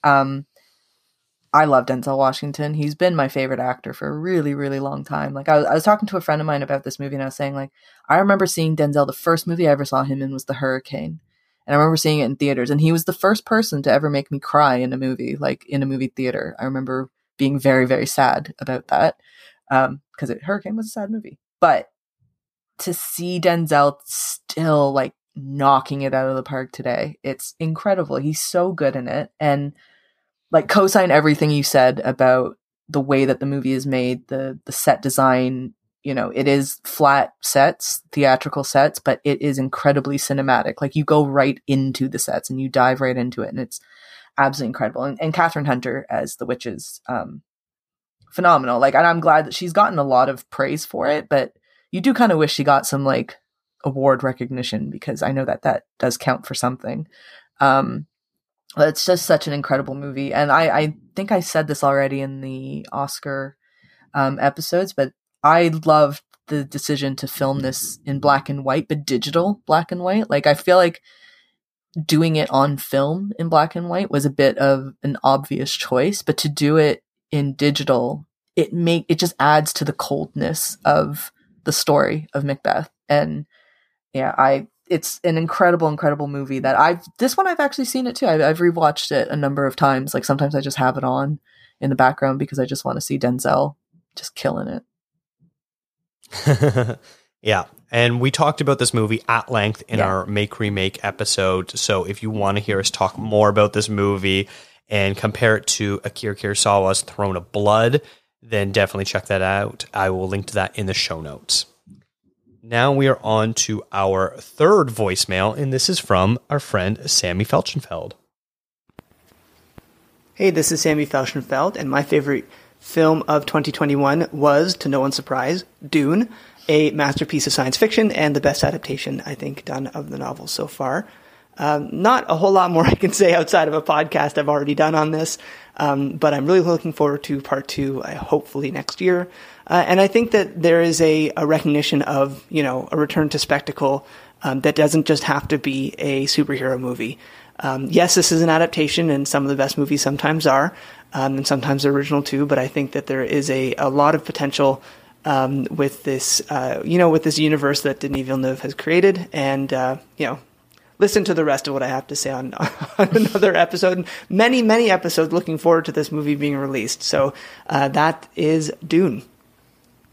I love Denzel Washington. He's been my favorite actor for a really, really long time. Like I was talking to a friend of mine about this movie, and I was saying, like, I remember seeing Denzel. The first movie I ever saw him in was The Hurricane. And I remember seeing it in theaters. And he was the first person to ever make me cry in a movie, like in a movie theater. I remember being very, very sad about that because Hurricane was a sad movie. But to see Denzel still like knocking it out of the park today, it's incredible. He's so good in it. And like co-sign everything you said about the way that the movie is made, the set design. You know, it is flat sets, theatrical sets, but it is incredibly cinematic. Like you go right into the sets and you dive right into it, and it's absolutely incredible. And Catherine Hunter as the witch is phenomenal. Like, and I'm glad that she's gotten a lot of praise for it, but you do kind of wish she got some like award recognition, because I know that does count for something. But it's just such an incredible movie. And I think I said this already in the Oscar episodes, but I loved the decision to film this in black and white, but digital black and white. Like, I feel like doing it on film in black and white was a bit of an obvious choice, but to do it in digital, it just adds to the coldness of the story of Macbeth. And yeah, it's an incredible, incredible movie that I've actually seen it too. I've rewatched it a number of times. Like sometimes I just have it on in the background because I just want to see Denzel just killing it. Yeah. And we talked about this movie at length in our Make Remake episode. So if you want to hear us talk more about this movie and compare it to Akira Kurosawa's Throne of Blood, then definitely check that out. I will link to that in the show notes. Now we are on to our third voicemail, and this is from our friend Sammy Felchenfeld. Hey, this is Sammy Felchenfeld, and my favorite film of 2021 was, to no one's surprise, Dune, a masterpiece of science fiction and the best adaptation, I think, done of the novel so far. Not a whole lot more I can say outside of a podcast I've already done on this, but I'm really looking forward to part two, hopefully next year. And I think that there is a recognition of, you know, a return to spectacle that doesn't just have to be a superhero movie. Yes, this is an adaptation, and some of the best movies sometimes are, and sometimes they're original too, but I think that there is a lot of potential with this, with this universe that Denis Villeneuve has created. And, listen to the rest of what I have to say on another episode. Many, many episodes looking forward to this movie being released. So that is Dune.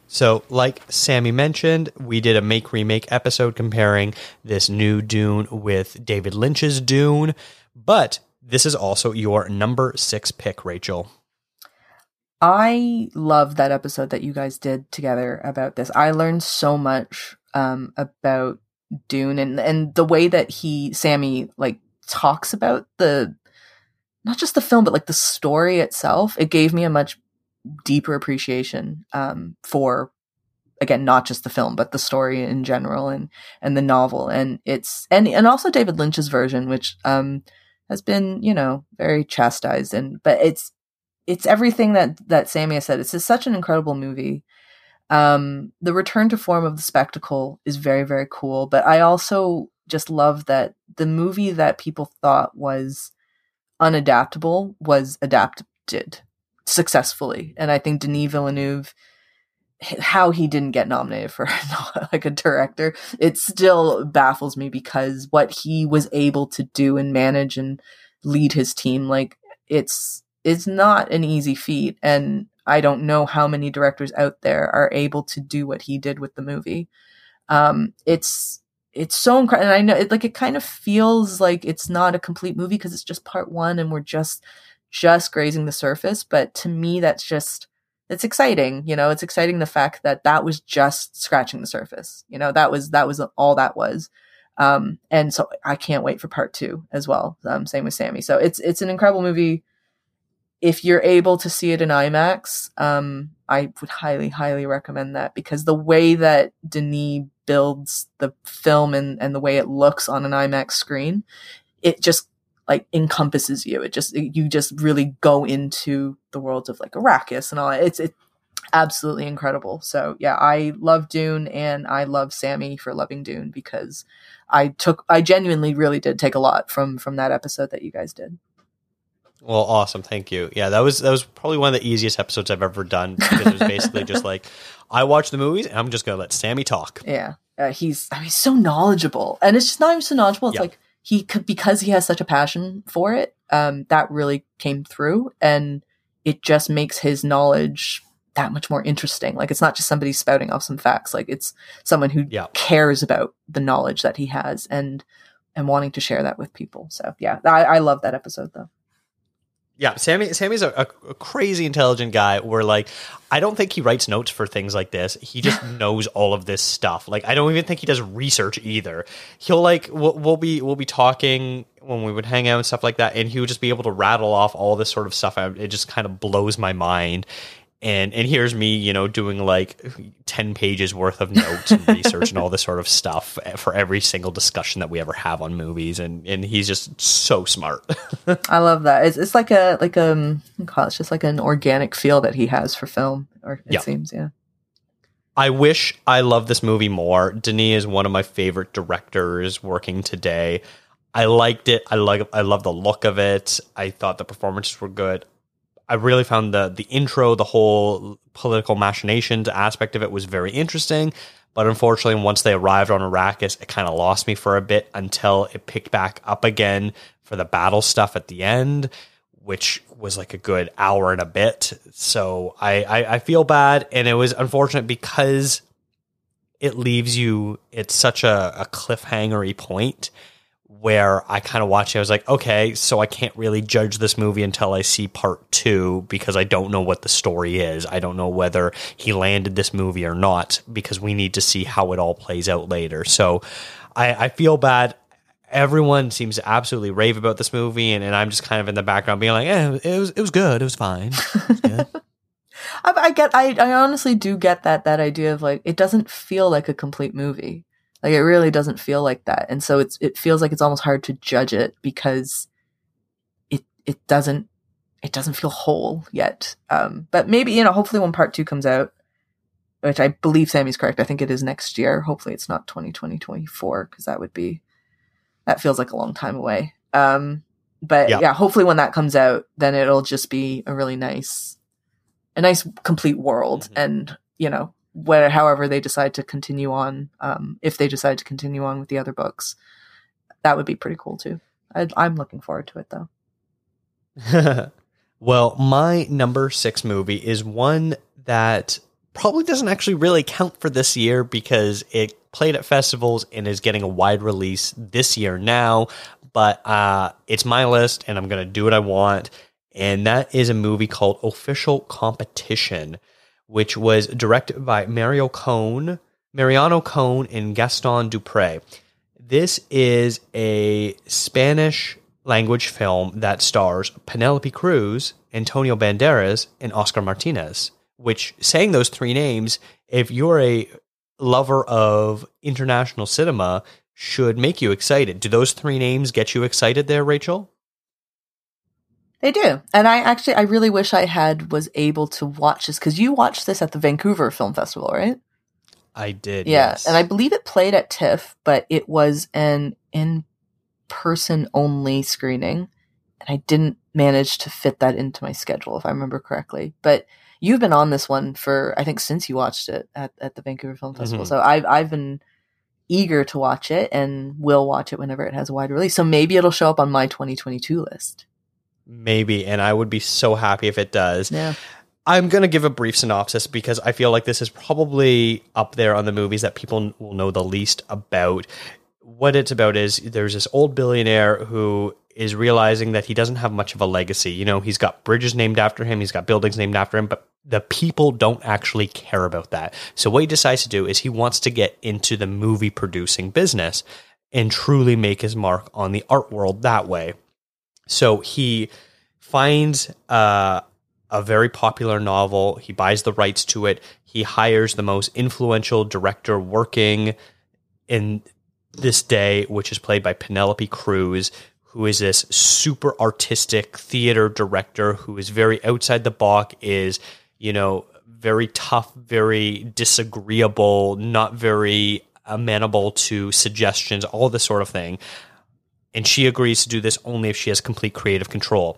So like Sammy mentioned, we did a Make Remake episode comparing this new Dune with David Lynch's Dune. But this is also your number 6 pick, Rachel. I love that episode that you guys did together about this. I learned so much about Dune and the way that Sammy like talks about not just the film, but like the story itself. It gave me a much deeper appreciation for, again, not just the film, but the story in general and the novel. And it's, and also David Lynch's version, which has been, very chastised. But it's everything that Sammy has said. It's just such an incredible movie. The return to form of the spectacle is very, very cool. But I also just love that the movie that people thought was unadaptable was adapted successfully. And I think Denis Villeneuve, how he didn't get nominated for like a director, it still baffles me, because what he was able to do and manage and lead his team, like it's not an easy feat, and I don't know how many directors out there are able to do what he did with the movie. It's so incredible, and I know it kind of feels like it's not a complete movie because it's just part one, and we're just grazing the surface. But to me, it's exciting. It's exciting the fact that was just scratching the surface. That was all that was. And so I can't wait for part two as well. Same with Sammy. So it's an incredible movie. If you're able to see it in IMAX, I would highly, highly recommend that, because the way that Denis builds the film and the way it looks on an IMAX screen, it just like encompasses you. You just really go into the world of like Arrakis and all that. It's absolutely incredible. So yeah, I love Dune, and I love Sammy for loving Dune, because I genuinely really did take a lot from that episode that you guys did. Well, awesome. Thank you. Yeah, that was probably one of the easiest episodes I've ever done, because it was basically just like, I watch the movies and I'm just going to let Sammy talk. Yeah. He's so knowledgeable, and it's just not even so knowledgeable. It's like he could, because he has such a passion for it, that really came through, and it just makes his knowledge that much more interesting. Like, it's not just somebody spouting off some facts. Like, it's someone who cares about the knowledge that he has and wanting to share that with people. So yeah, I love that episode though. Yeah, Sammy's a crazy intelligent guy, where like, I don't think he writes notes for things like this. He just knows all of this stuff. Like, I don't even think he does research either. He'll like, we'll be talking when we would hang out and stuff like that, and he would just be able to rattle off all this sort of stuff. It just kind of blows my mind. And here's me, doing like 10 pages worth of notes and research and all this sort of stuff for every single discussion that we ever have on movies. And he's just so smart. I love that. It's it's just like an organic feel that he has for film, or it seems. Yeah. I wish I loved this movie more. Denis is one of my favorite directors working today. I liked it. I love the look of it. I thought the performances were good. I really found the intro, the whole political machinations aspect of it was very interesting. But unfortunately, once they arrived on Arrakis, it kind of lost me for a bit, until it picked back up again for the battle stuff at the end, which was like a good hour and a bit. So I feel bad. And it was unfortunate because it leaves you at such a cliffhanger-y point, where I kind of watched it. I was like, okay, so I can't really judge this movie until I see part two, because I don't know what the story is. I don't know whether he landed this movie or not, because we need to see how it all plays out later. So I feel bad. Everyone seems to absolutely rave about this movie, and I'm just kind of in the background being like, it was good. It was fine. It was good. I honestly do get that idea of like, it doesn't feel like a complete movie. Like, it really doesn't feel like that. And so it feels like it's almost hard to judge it, because it doesn't feel whole yet. But maybe, hopefully when part two comes out, which I believe Sammy's correct, I think it is next year. Hopefully it's not 2024, because that feels like a long time away. But yeah, hopefully when that comes out, then it'll just be a really nice, complete world. Mm-hmm. And, however they decide to continue on, if they decide to continue on with the other books, that would be pretty cool too. I'm looking forward to it though. Well, my number 6 movie is one that probably doesn't actually really count for this year, because it played at festivals and is getting a wide release this year now, but it's my list and I'm going to do what I want. And that is a movie called Official Competition, which was directed by Mariano Cohn and Gaston Dupré. This is a Spanish-language film that stars Penelope Cruz, Antonio Banderas, and Oscar Martinez, which, saying those 3 names, if you're a lover of international cinema, should make you excited. Do those 3 names get you excited there, Rachel? They do. And I really wish was able to watch this, because you watched this at the Vancouver Film Festival, right? I did. Yeah. Yes. And I believe it played at TIFF, but it was an in-person only screening. And I didn't manage to fit that into my schedule, if I remember correctly. But you've been on this one for, I think, since you watched it at the Vancouver Film Festival. Mm-hmm. So I've been eager to watch it, and will watch it whenever it has a wide release. So maybe it'll show up on my 2022 list. Maybe, and I would be so happy if it does. Yeah. I'm going to give a brief synopsis, because I feel like this is probably up there on the movies that people will know the least about. What it's about is there's this old billionaire who is realizing that he doesn't have much of a legacy. He's got bridges named after him, he's got buildings named after him, but the people don't actually care about that. So what he decides to do is he wants to get into the movie producing business. and truly make his mark on the art world that way. So he finds a very popular novel. He buys the rights to it. He hires the most influential director working in this day, which is played by Penelope Cruz, who is this super artistic theater director who is very outside the box, is, you know, very tough, very disagreeable, not very amenable to suggestions, all this sort of thing. And she agrees to do this only if she has complete creative control,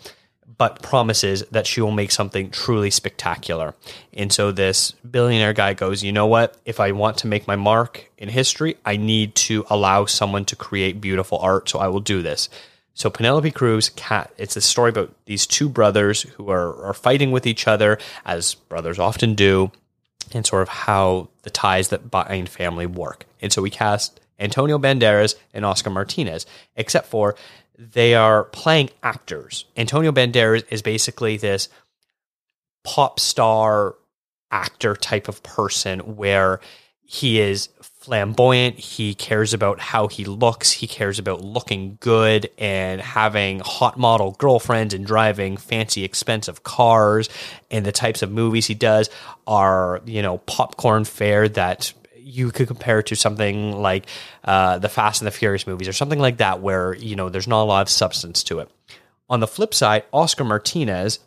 but promises that she will make something truly spectacular. And so this billionaire guy goes, you know what? If I want to make my mark in history, I need to allow someone to create beautiful art, so I will do this. So Penelope Cruz, it's a story about these two brothers who are fighting with each other, as brothers often do, and sort of how the ties that bind family work. And so we cast Antonio Banderas and Oscar Martinez, except for they are playing actors. Antonio Banderas is basically this pop star actor type of person where he is flamboyant, he cares about how he looks, he cares about looking good and having hot model girlfriends and driving fancy expensive cars, and the types of movies he does are, you know, popcorn fare that you could compare to something like the Fast and the Furious movies or something like that, where, you know, there's not a lot of substance to it. On the flip side, Oscar Martinez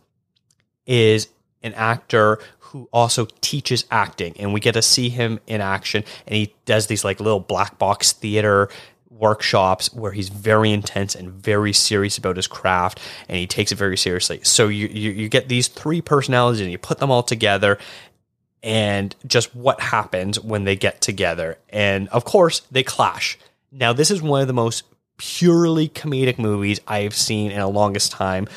is an actor who also teaches acting, and we get to see him in action, and he does these like little black box theater workshops where he's very intense and very serious about his craft, and he takes it very seriously. So you get these three personalities and you put them all together, and just what happens when they get together. And of course, they clash. Now, this is one of the most purely comedic movies I've seen in the longest time.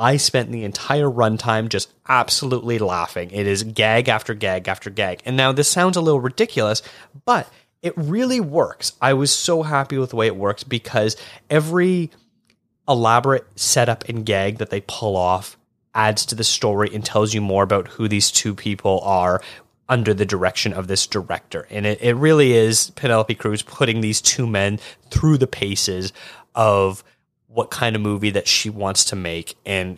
I spent the entire runtime just absolutely laughing. It is gag after gag after gag. And now this sounds a little ridiculous, but it really works. I was so happy with the way it works, because every elaborate setup and gag that they pull off adds to the story and tells you more about who these two people are under the direction of this director. And it really is Penelope Cruz putting these two men through the paces of what kind of movie that she wants to make. And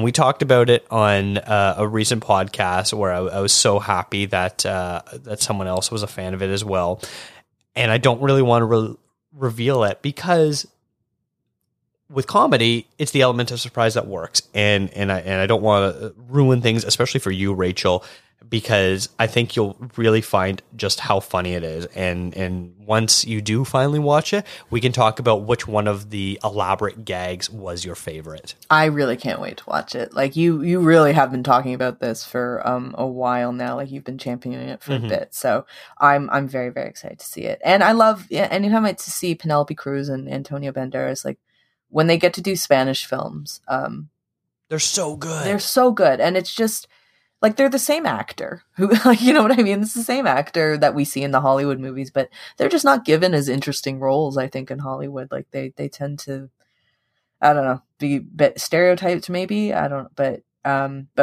we talked about it on a recent podcast where I was so happy that that someone else was a fan of it as well. And I don't really want to reveal it, because with comedy, it's the element of surprise that works. And I don't want to ruin things, especially for you, Rachel, because I think you'll really find just how funny it is. And once you do finally watch it, we can talk about which one of the elaborate gags was your favorite. I really can't wait to watch it. Like, you really have been talking about this for a while now. Like, you've been championing it for a bit. So I'm very, very excited to see it. And I love anytime I see Penelope Cruz and Antonio Banderas, like, when they get to do Spanish films, they're so good. They're so good. And it's just like, they're the same actor who, like, you know what I mean? It's the same actor that we see in the Hollywood movies, but they're just not given as interesting roles, I think, in Hollywood. Like, they tend to, I don't know, be a bit stereotyped maybe. I don't, but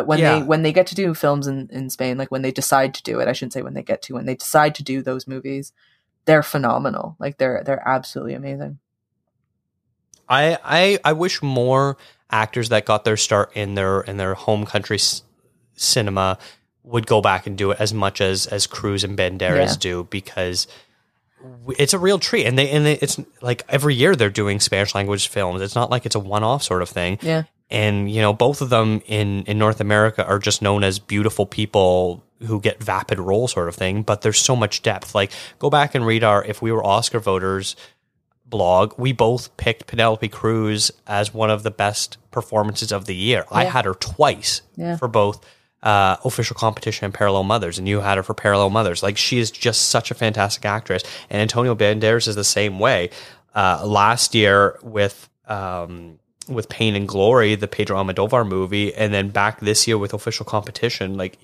when they get to do films in Spain, like when they decide to do it, I shouldn't say when they decide to do those movies, they're phenomenal. Like, they're absolutely amazing. I wish more actors that got their start in their home country cinema would go back and do it as much as Cruz and Banderas do, because it's a real treat. And they it's like every year they're doing Spanish language films. It's not like it's a one-off sort of thing. Yeah. And, you know, both of them in North America are just known as beautiful people who get vapid role sort of thing, but there's so much depth. Like, go back and read our If We Were Oscar Voters blog. We both picked Penelope Cruz as one of the best performances of the year. Yeah. I had her twice for both Official Competition and Parallel Mothers, and you had her for Parallel Mothers. Like, she is just such a fantastic actress, and Antonio Banderas is the same way. Last year with Pain and Glory, the Pedro Almodovar movie, and then back this year with Official Competition, like,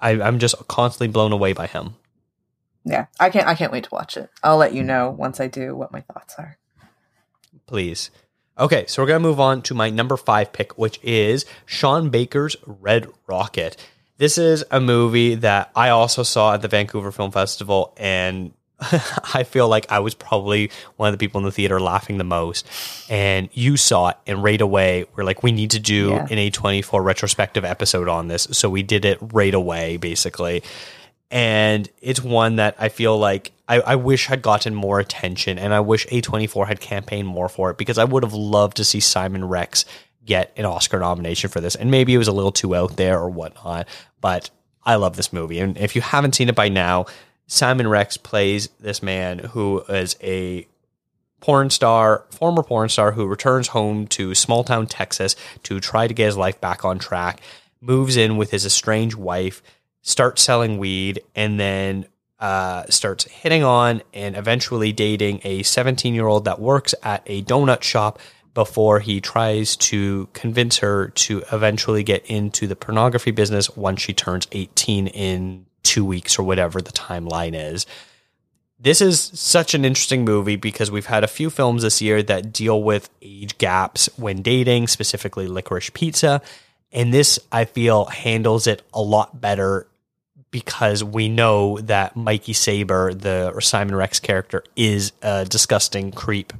I'm just constantly blown away by him. Yeah, I can't wait to watch it. I'll let you know once I do what my thoughts are. Please. Okay, so we're going to move on to my number 5 pick, which is Sean Baker's Red Rocket. This is a movie that I also saw at the Vancouver Film Festival, and I feel like I was probably one of the people in the theater laughing the most, and you saw it, and right away we're like, we need to do an A24 retrospective episode on this. So we did it right away, basically. And it's one that I feel like I wish had gotten more attention, and I wish A24 had campaigned more for it, because I would have loved to see Simon Rex get an Oscar nomination for this. And maybe it was a little too out there or whatnot, but I love this movie. And if you haven't seen it by now, Simon Rex plays this man who is a porn star, former porn star, who returns home to small town Texas to try to get his life back on track, moves in with his estranged wife, starts selling weed, and then starts hitting on and eventually dating a 17-year-old that works at a donut shop before he tries to convince her to eventually get into the pornography business once she turns 18 in 2 weeks or whatever the timeline is. This is such an interesting movie because we've had a few films this year that deal with age gaps when dating, specifically Licorice Pizza. And this, I feel, handles it a lot better because we know that Mikey Saber, or Simon Rex character, is a disgusting creep.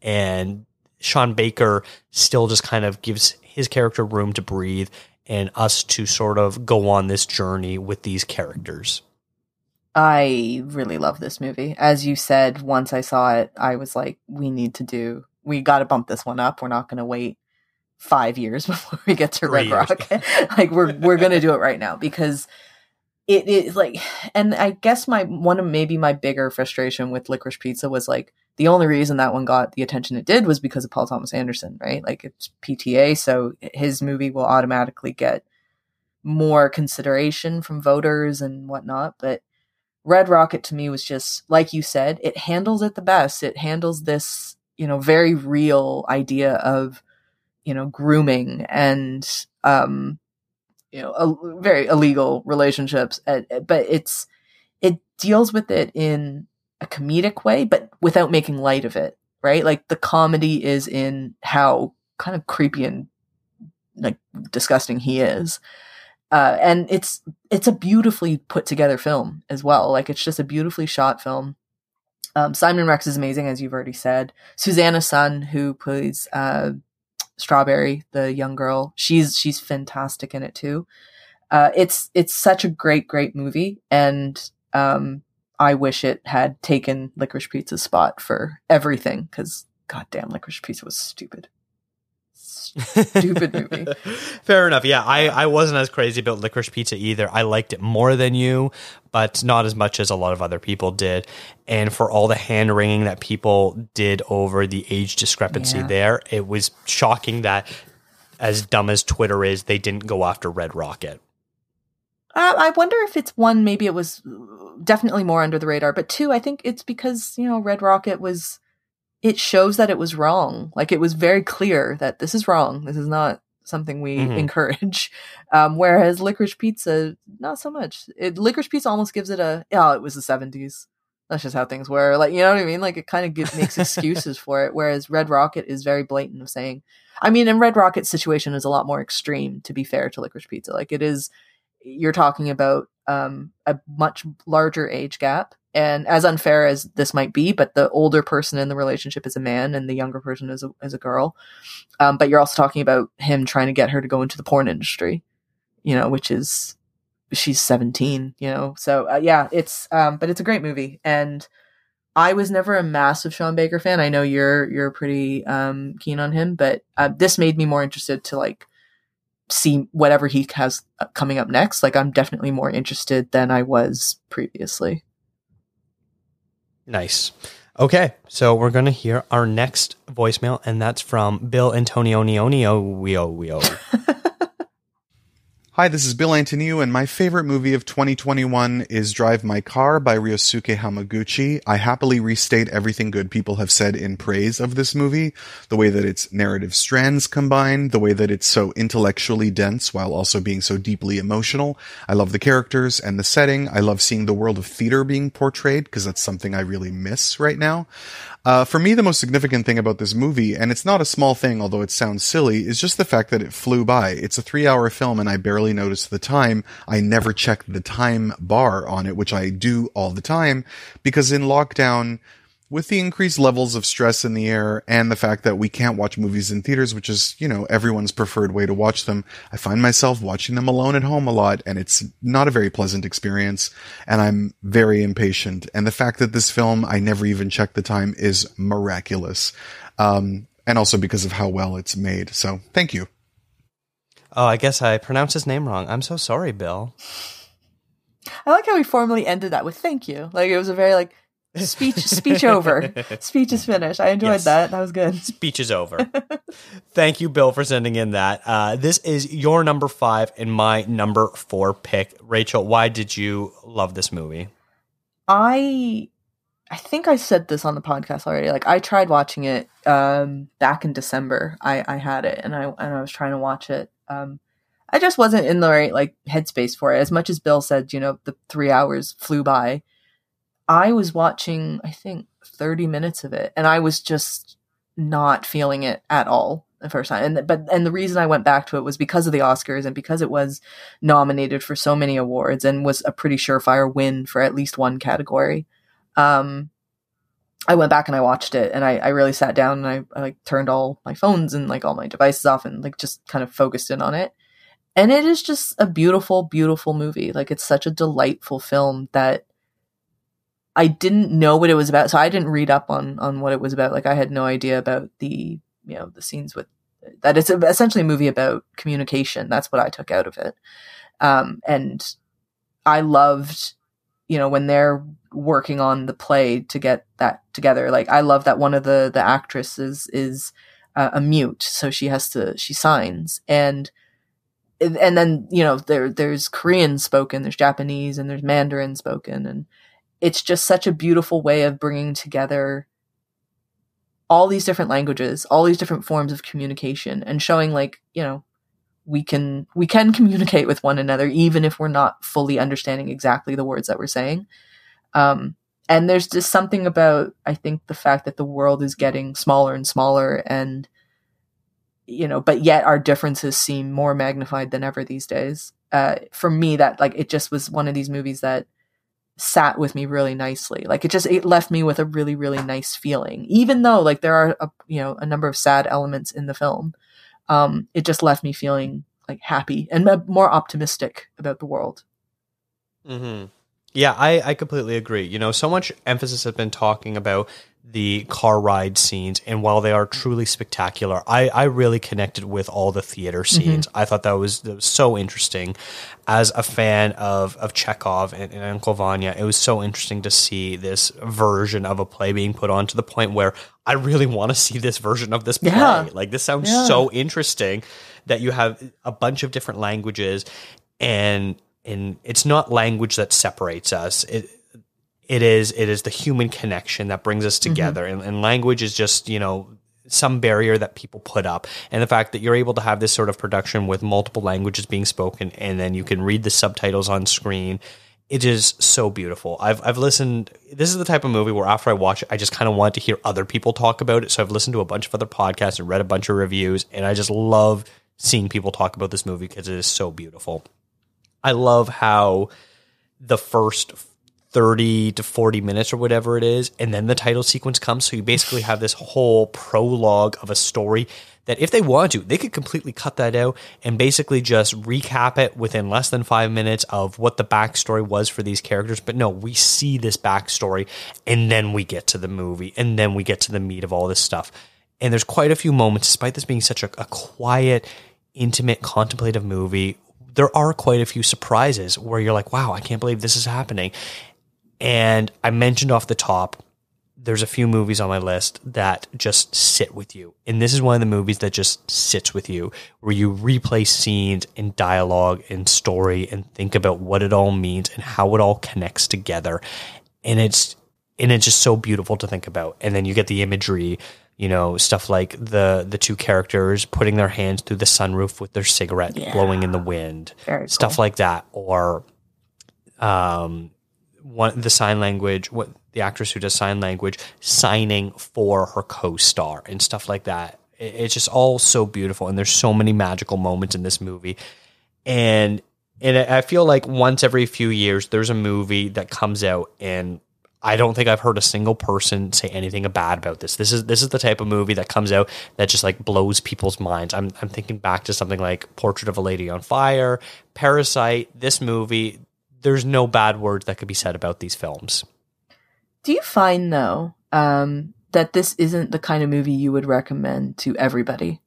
And Sean Baker still just kind of gives his character room to breathe and us to sort of go on this journey with these characters. I really love this movie. As you said, once I saw it, I was like, we got to bump this one up. We're not going to wait 5 years before we get to Red Rock. Like we're going to do it right now, because it is like, and I guess maybe my bigger frustration with Licorice Pizza was like, the only reason that one got the attention it did was because of Paul Thomas Anderson, right? Like, it's PTA, so his movie will automatically get more consideration from voters and whatnot. But Red Rocket, to me, was just, like you said, it handles it the best. It handles this, very real idea of, grooming and, very illegal relationships. But it deals with it in a comedic way, but without making light of it, right? Like, the comedy is in how kind of creepy and like disgusting he is, and it's a beautifully put together film as well. Like, it's just a beautifully shot film. Simon Rex is amazing, as you've already said. Susanna Sun, who plays Strawberry, the young girl, she's fantastic in it too. It's such a great movie, and I wish it had taken Licorice Pizza's spot for everything, because goddamn, Licorice Pizza was stupid. Stupid movie. Fair enough. Yeah, I wasn't as crazy about Licorice Pizza either. I liked it more than you, but not as much as a lot of other people did. And for all the hand-wringing that people did over the age discrepancy there, it was shocking that, as dumb as Twitter is, they didn't go after Red Rocket. I wonder if it's one, maybe it was definitely more under the radar, but two, I think it's because, Red Rocket it shows that it was wrong. Like, it was very clear that this is wrong. This is not something we encourage. Whereas Licorice Pizza, not so much. Licorice Pizza almost gives it it was the 70s. That's just how things were. Like, you know what I mean? Like, it kind of makes excuses for it. Whereas Red Rocket is very blatant of saying, and Red Rocket's situation is a lot more extreme, to be fair to Licorice Pizza. Like, it is, you're talking about a much larger age gap, and as unfair as this might be, but the older person in the relationship is a man and the younger person is a girl. But you're also talking about him trying to get her to go into the porn industry, which is, she's 17, So it's, but it's a great movie. And I was never a massive Sean Baker fan. I know you're pretty keen on him, but this made me more interested to like, see whatever he has coming up next. Like, I'm definitely more interested than I was previously. Nice. Okay, so we're going to hear our next voicemail, and that's from Bill Antonionio. Hi, this is Bill Antonio, and my favorite movie of 2021 is Drive My Car by Ryosuke Hamaguchi. I happily restate everything good people have said in praise of this movie, the way that its narrative strands combine, the way that it's so intellectually dense while also being so deeply emotional. I love the characters and the setting. I love seeing the world of theater being portrayed, because that's something I really miss right now. For me, the most significant thing about this movie, and it's not a small thing, although it sounds silly, is just the fact that it flew by. It's a 3-hour film, and I barely noticed the time. I never checked the time bar on it, which I do all the time, because in lockdown, with the increased levels of stress in the air and the fact that we can't watch movies in theaters, which is, you know, everyone's preferred way to watch them, I find myself watching them alone at home a lot, and it's not a very pleasant experience, and I'm very impatient. And the fact that this film, I never even checked the time, is miraculous. And also because of how well it's made. So thank you. Oh, I guess I pronounced his name wrong. I'm so sorry, Bill. I like how we formally ended that with thank you. Like, it was a very, like, speech over. Speech is finished. I enjoyed that. That was good. Speech is over. Thank you, Bill, for sending in that. This is your number 5 and my number 4 pick. Rachel, why did you love this movie? I think I said this on the podcast already. Like, I tried watching it back in December. I had it and I was trying to watch it. I just wasn't in the right, like, headspace for it. As much as Bill said, you know, the 3 hours flew by. I was watching, I think, 30 minutes of it, and I was just not feeling it at all the first time. And the reason I went back to it was because of the Oscars and because it was nominated for so many awards and was a pretty surefire win for at least one category. I went back and I watched it, and I really sat down and I like turned all my phones and like all my devices off and like just kind of focused in on it. And it is just a beautiful, beautiful movie. Like, it's such a delightful film that I didn't know what it was about, so I didn't read up on what it was about. Like, I had no idea about the, you know, the scenes with that. It's essentially a movie about communication. That's what I took out of it. And I loved, you know, when they're working on the play to get that together. Like, I love that one of the actresses is a mute, so she signs. And then, you know, there's Korean spoken, there's Japanese, and there's Mandarin spoken, and it's just such a beautiful way of bringing together all these different languages, all these different forms of communication, and showing, like, you know, we can communicate with one another, even if we're not fully understanding exactly the words that we're saying. And there's just something about, I think, the fact that the world is getting smaller and smaller, and, you know, but yet our differences seem more magnified than ever these days. For me, that, like, it just was one of these movies that sat with me really nicely. Like, it left me with a really, really nice feeling, even though, like, there are a number of sad elements in the film. It just left me feeling, like, happy and more optimistic about the world. Mm-hmm. Yeah, I completely agree. You know, so much emphasis has been talking about the car ride scenes, and while they are truly spectacular, I really connected with all the theater scenes. Mm-hmm. I thought that was so interesting. As a fan of Chekhov and Uncle Vanya, it was so interesting to see this version of a play being put on, to the point where I really want to see this version of this play. Yeah. Like, this sounds so interesting, that you have a bunch of different languages, and it's not language that separates us. It is the human connection that brings us together. Mm-hmm. And language is just, you know, some barrier that people put up. And the fact that you're able to have this sort of production with multiple languages being spoken, and then you can read the subtitles on screen, it is so beautiful. I've listened. This is the type of movie where after I watch it, I just kind of want to hear other people talk about it. So I've listened to a bunch of other podcasts and read a bunch of reviews, and I just love seeing people talk about this movie because it is so beautiful. I love how the first 30 to 40 minutes or whatever it is, and then the title sequence comes, so you basically have this whole prologue of a story that, if they want to, they could completely cut that out and basically just recap it within less than 5 minutes of what the backstory was for these characters. But no, we see this backstory, and then we get to the movie, and then we get to the meat of all this stuff. And there's quite a few moments, despite this being such a quiet, intimate, contemplative movie, there are quite a few surprises where you're like, wow, I can't believe this is happening. And I mentioned off the top, there's a few movies on my list that just sit with you. And this is one of the movies that just sits with you, where you replay scenes and dialogue and story and think about what it all means and how it all connects together. And it's just so beautiful to think about. And then you get the imagery, you know, stuff like the two characters putting their hands through the sunroof with their cigarette blowing in the wind. Very stuff cool. Like that. Or... the sign language, what the actress who does sign language, signing for her co-star and stuff like that. It's just all so beautiful, and there's so many magical moments in this movie. And I feel like once every few years, there's a movie that comes out, and I don't think I've heard a single person say anything bad about this. This is the type of movie that comes out that just like blows people's minds. I'm thinking back to something like Portrait of a Lady on Fire, Parasite, this movie. There's no bad words that could be said about these films. Do you find, though, that this isn't the kind of movie you would recommend to everybody?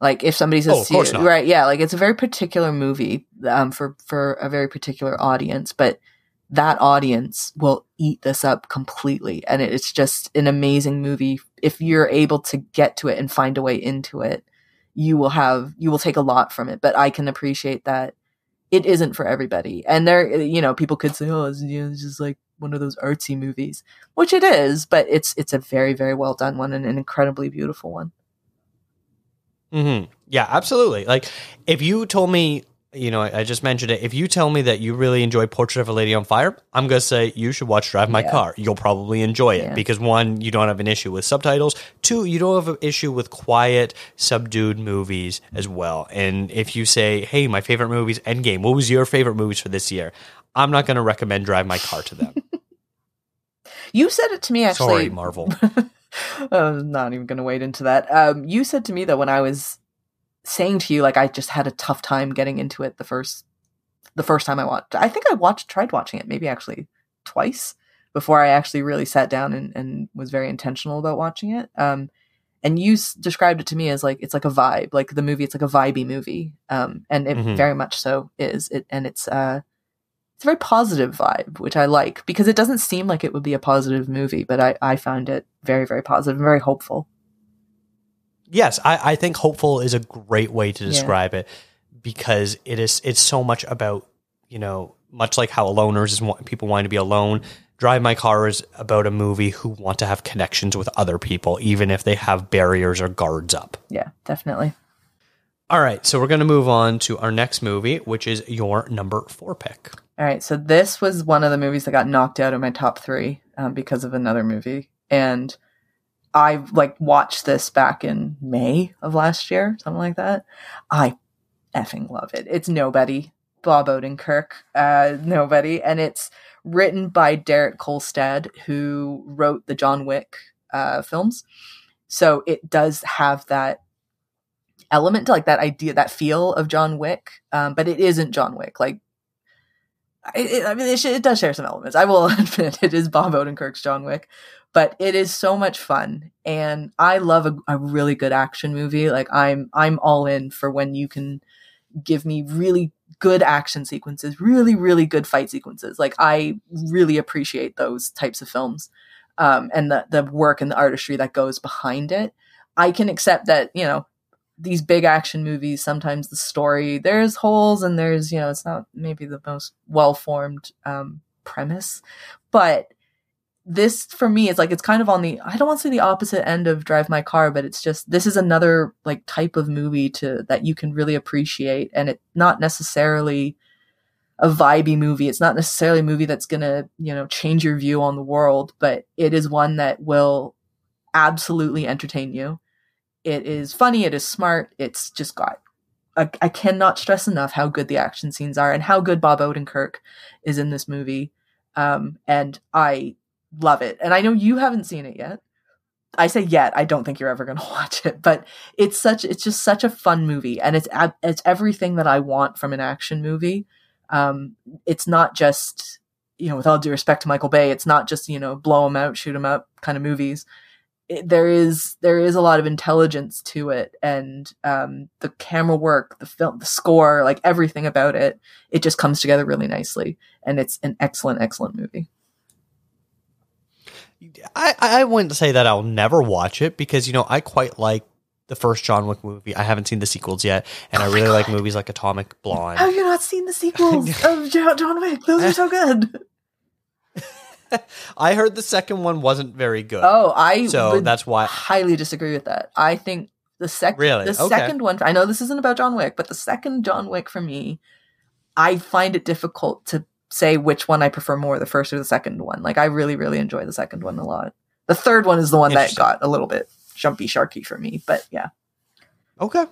Like, if somebody says, "Oh, of course not." Right, yeah, like it's a very particular movie for a very particular audience, but that audience will eat this up completely. And it's just an amazing movie. If you're able to get to it and find a way into it, you will take a lot from it. But I can appreciate that it isn't for everybody. And there, you know, people could say, "Oh, it's just like one of those artsy movies," which it is, but it's a very, very well done one and an incredibly beautiful one. Mm-hmm. Yeah, absolutely. Like, if you told me, you know, I just mentioned it. If you tell me that you really enjoy Portrait of a Lady on Fire, I'm going to say you should watch Drive My Car. You'll probably enjoy it because, one, you don't have an issue with subtitles. Two, you don't have an issue with quiet, subdued movies as well. And if you say, hey, my favorite movie is Endgame. What was your favorite movies for this year? I'm not going to recommend Drive My Car to them. You said it to me, actually. Sorry, Marvel. I'm not even going to wade into that. You said to me, though, when I was saying to you, like, I just had a tough time getting into it the first time I watched. I think I tried watching it maybe actually twice before I actually really sat down and was very intentional about watching it. And you described it to me as like, it's like a vibe, like the movie, it's like a vibey movie. And it very much so is it. And it's a very positive vibe, which I like because it doesn't seem like it would be a positive movie, but I found it very, very positive and very hopeful. Yes, I think hopeful is a great way to describe it because it's so much about, you know, much like how Aloners is people wanting to be alone. Drive My Car is about a movie who want to have connections with other people, even if they have barriers or guards up. Yeah, definitely. All right, so we're going to move on to our next movie, which is your number 4 pick. All right, so this was one of the movies that got knocked out of my top 3 because of another movie. And I watched this back in May of last year, something like that. I effing love it. It's Nobody, Bob Odenkirk, Nobody. And it's written by Derek Kolstad, who wrote the John Wick films. So it does have that element, like that idea, that feel of John Wick. But it isn't John Wick. Like, it does share some elements. I will admit it is Bob Odenkirk's John Wick. But it is so much fun, and I love a really good action movie. Like, I'm all in for when you can give me really good action sequences, really, really good fight sequences. Like, I really appreciate those types of films, and the work and the artistry that goes behind it. I can accept that, you know, these big action movies, sometimes the story, there's holes and there's, you know, it's not maybe the most well-formed premise, but this for me is like, it's kind of on the, I don't want to say the opposite end of Drive My Car, but it's just, this is another like type of movie that you can really appreciate. And it's not necessarily a vibey movie. It's not necessarily a movie that's going to, you know, change your view on the world, but it is one that will absolutely entertain you. It is funny. It is smart. It's just got, I cannot stress enough how good the action scenes are and how good Bob Odenkirk is in this movie. And I love it. And I know you haven't seen it yet. I say yet, I don't think you're ever going to watch it, but it's just such a fun movie. And it's everything that I want from an action movie. It's not just, you know, with all due respect to Michael Bay, it's not just, you know, blow them out, shoot them up kind of movies. There is a lot of intelligence to it. And the camera work, the film, the score, like everything about it, it just comes together really nicely. And it's an excellent, excellent movie. I wouldn't say that I'll never watch it because, you know, I quite like the first John Wick movie. I haven't seen the sequels yet. And I really like movies like Atomic Blonde. Have you not seen the sequels of John Wick? Those are so good. I heard the second one wasn't very good. Oh, I highly disagree with that. I think the second one, I know this isn't about John Wick, but the second John Wick for me, I find it difficult to say which one I prefer more, the first or the second one. Like, I really, really enjoy the second one a lot. The third one is the one that got a little bit jumpy sharky for me, but yeah. Okay.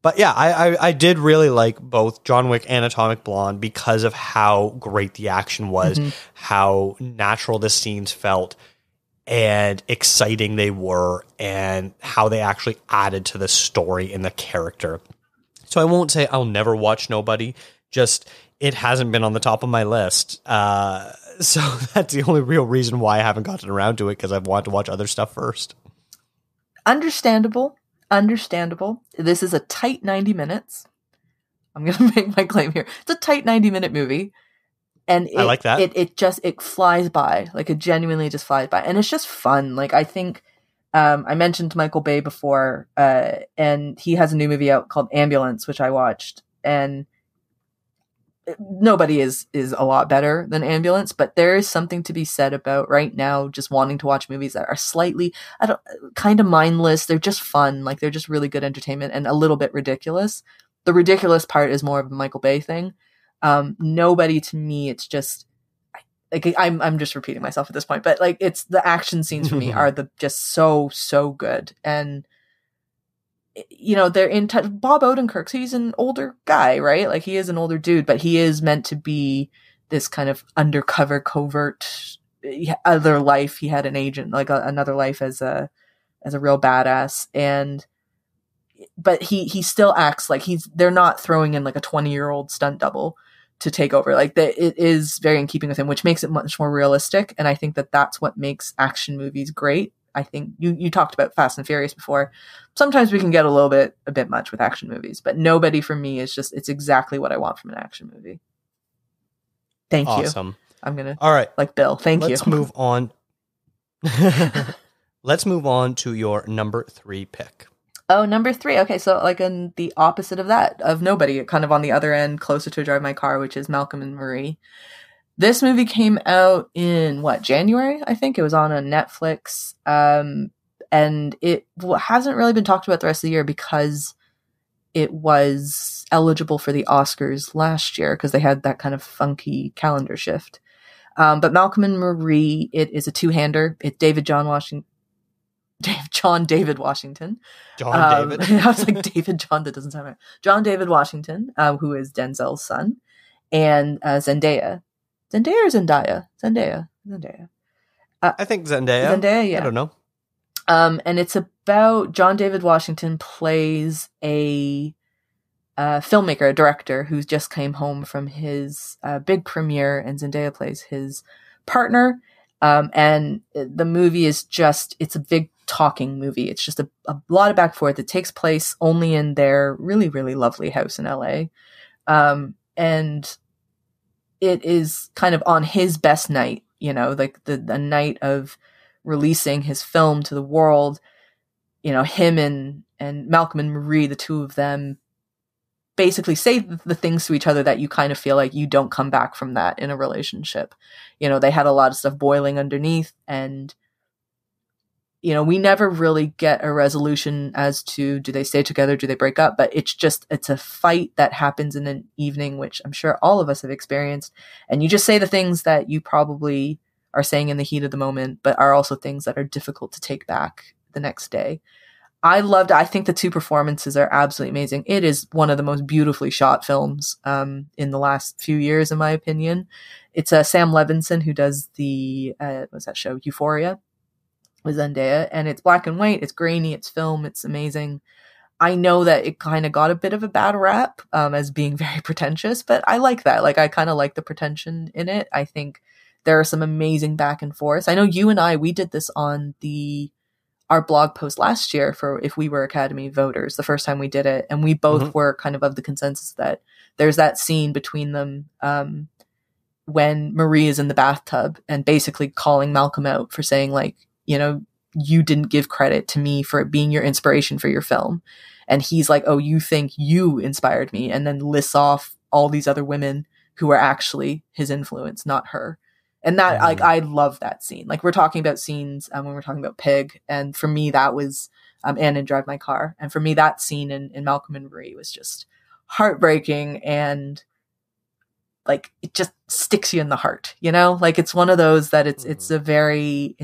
But yeah, I did really like both John Wick and Atomic Blonde because of how great the action was, mm-hmm. how natural the scenes felt, and exciting they were, and how they actually added to the story and the character. So I won't say I'll never watch Nobody, just it hasn't been on the top of my list. So that's the only real reason why I haven't gotten around to it, because I've wanted to watch other stuff first. Understandable. This is a tight 90 minutes. I'm going to make my claim here. It's a tight 90-minute movie. And I like that. It just flies by. Like, it genuinely just flies by. And it's just fun. Like, I think I mentioned Michael Bay before, and he has a new movie out called Ambulance, which I watched. And Nobody is a lot better than Ambulance, but there is something to be said about right now just wanting to watch movies that are slightly kind of mindless. They're just fun. Like, they're just really good entertainment and a little bit ridiculous. The ridiculous part is more of a Michael Bay thing. Nobody, to me, it's just like I'm just repeating myself at this point, but like, it's the action scenes for me are just so good. And you know, they're in touch. Bob Odenkirk, he's an older guy, right? Like, he is an older dude, but he is meant to be this kind of undercover, covert other life. He had an agent, like another life as a real badass. And, but he still acts like they're not throwing in like a 20-year-old stunt double to take over. Like, it is very in keeping with him, which makes it much more realistic. And I think that that's what makes action movies great. I think you talked about Fast and Furious before. Sometimes we can get a bit much with action movies, but Nobody for me is just, it's exactly what I want from an action movie. Thank you. Awesome. I'm going to, all right, like Bill, let's move on. Let's move on to your number 3 pick. Oh, number 3. Okay. So like in the opposite of that, of Nobody, kind of on the other end, closer to Drive My Car, which is Malcolm and Marie. This movie came out in January? I think it was on Netflix. And it hasn't really been talked about the rest of the year because it was eligible for the Oscars last year because they had that kind of funky calendar shift. But Malcolm and Marie, it is a two-hander. It's John David Washington, who is Denzel's son, and Zendaya. Zendaya or Zendaya? Zendaya. I think Zendaya. Zendaya, yeah. I don't know. And it's about John David Washington plays a filmmaker, a director, who's just came home from his big premiere, and Zendaya plays his partner. And the movie is just, it's a big talking movie. It's just a lot of back and forth. It takes place only in their really, really lovely house in LA. And it is kind of on his best night, you know, like the night of releasing his film to the world, you know, him and Malcolm and Marie, the two of them basically say the things to each other that you kind of feel like you don't come back from that in a relationship. You know, they had a lot of stuff boiling underneath, and, you know, we never really get a resolution as to, do they stay together? Do they break up? But it's a fight that happens in an evening, which I'm sure all of us have experienced. And you just say the things that you probably are saying in the heat of the moment, but are also things that are difficult to take back the next day. I think the two performances are absolutely amazing. It is one of the most beautifully shot films in the last few years, in my opinion. It's Sam Levinson, who does the, what's that show? Euphoria. With Zendaya, and it's black and white, it's grainy, it's film, it's amazing. I know that it kind of got a bit of a bad rap as being very pretentious, but I like that. Like, I kind of like the pretension in it. I think there are some amazing back and forth. I know you and I, we did this on our blog post last year for if we were Academy voters, the first time we did it, and we both were kind of the consensus that there's that scene between them when Marie is in the bathtub and basically calling Malcolm out for saying, like, you know, you didn't give credit to me for it being your inspiration for your film. And he's like, oh, you think you inspired me? And then lists off all these other women who are actually his influence, not her. And that, like, I love that scene. Like, we're talking about scenes when we're talking about Pig. And for me, that was, and in Drive My Car. And for me, that scene in Malcolm and Marie was just heartbreaking and like it just sticks you in the heart, you know, like it's one of those that it's very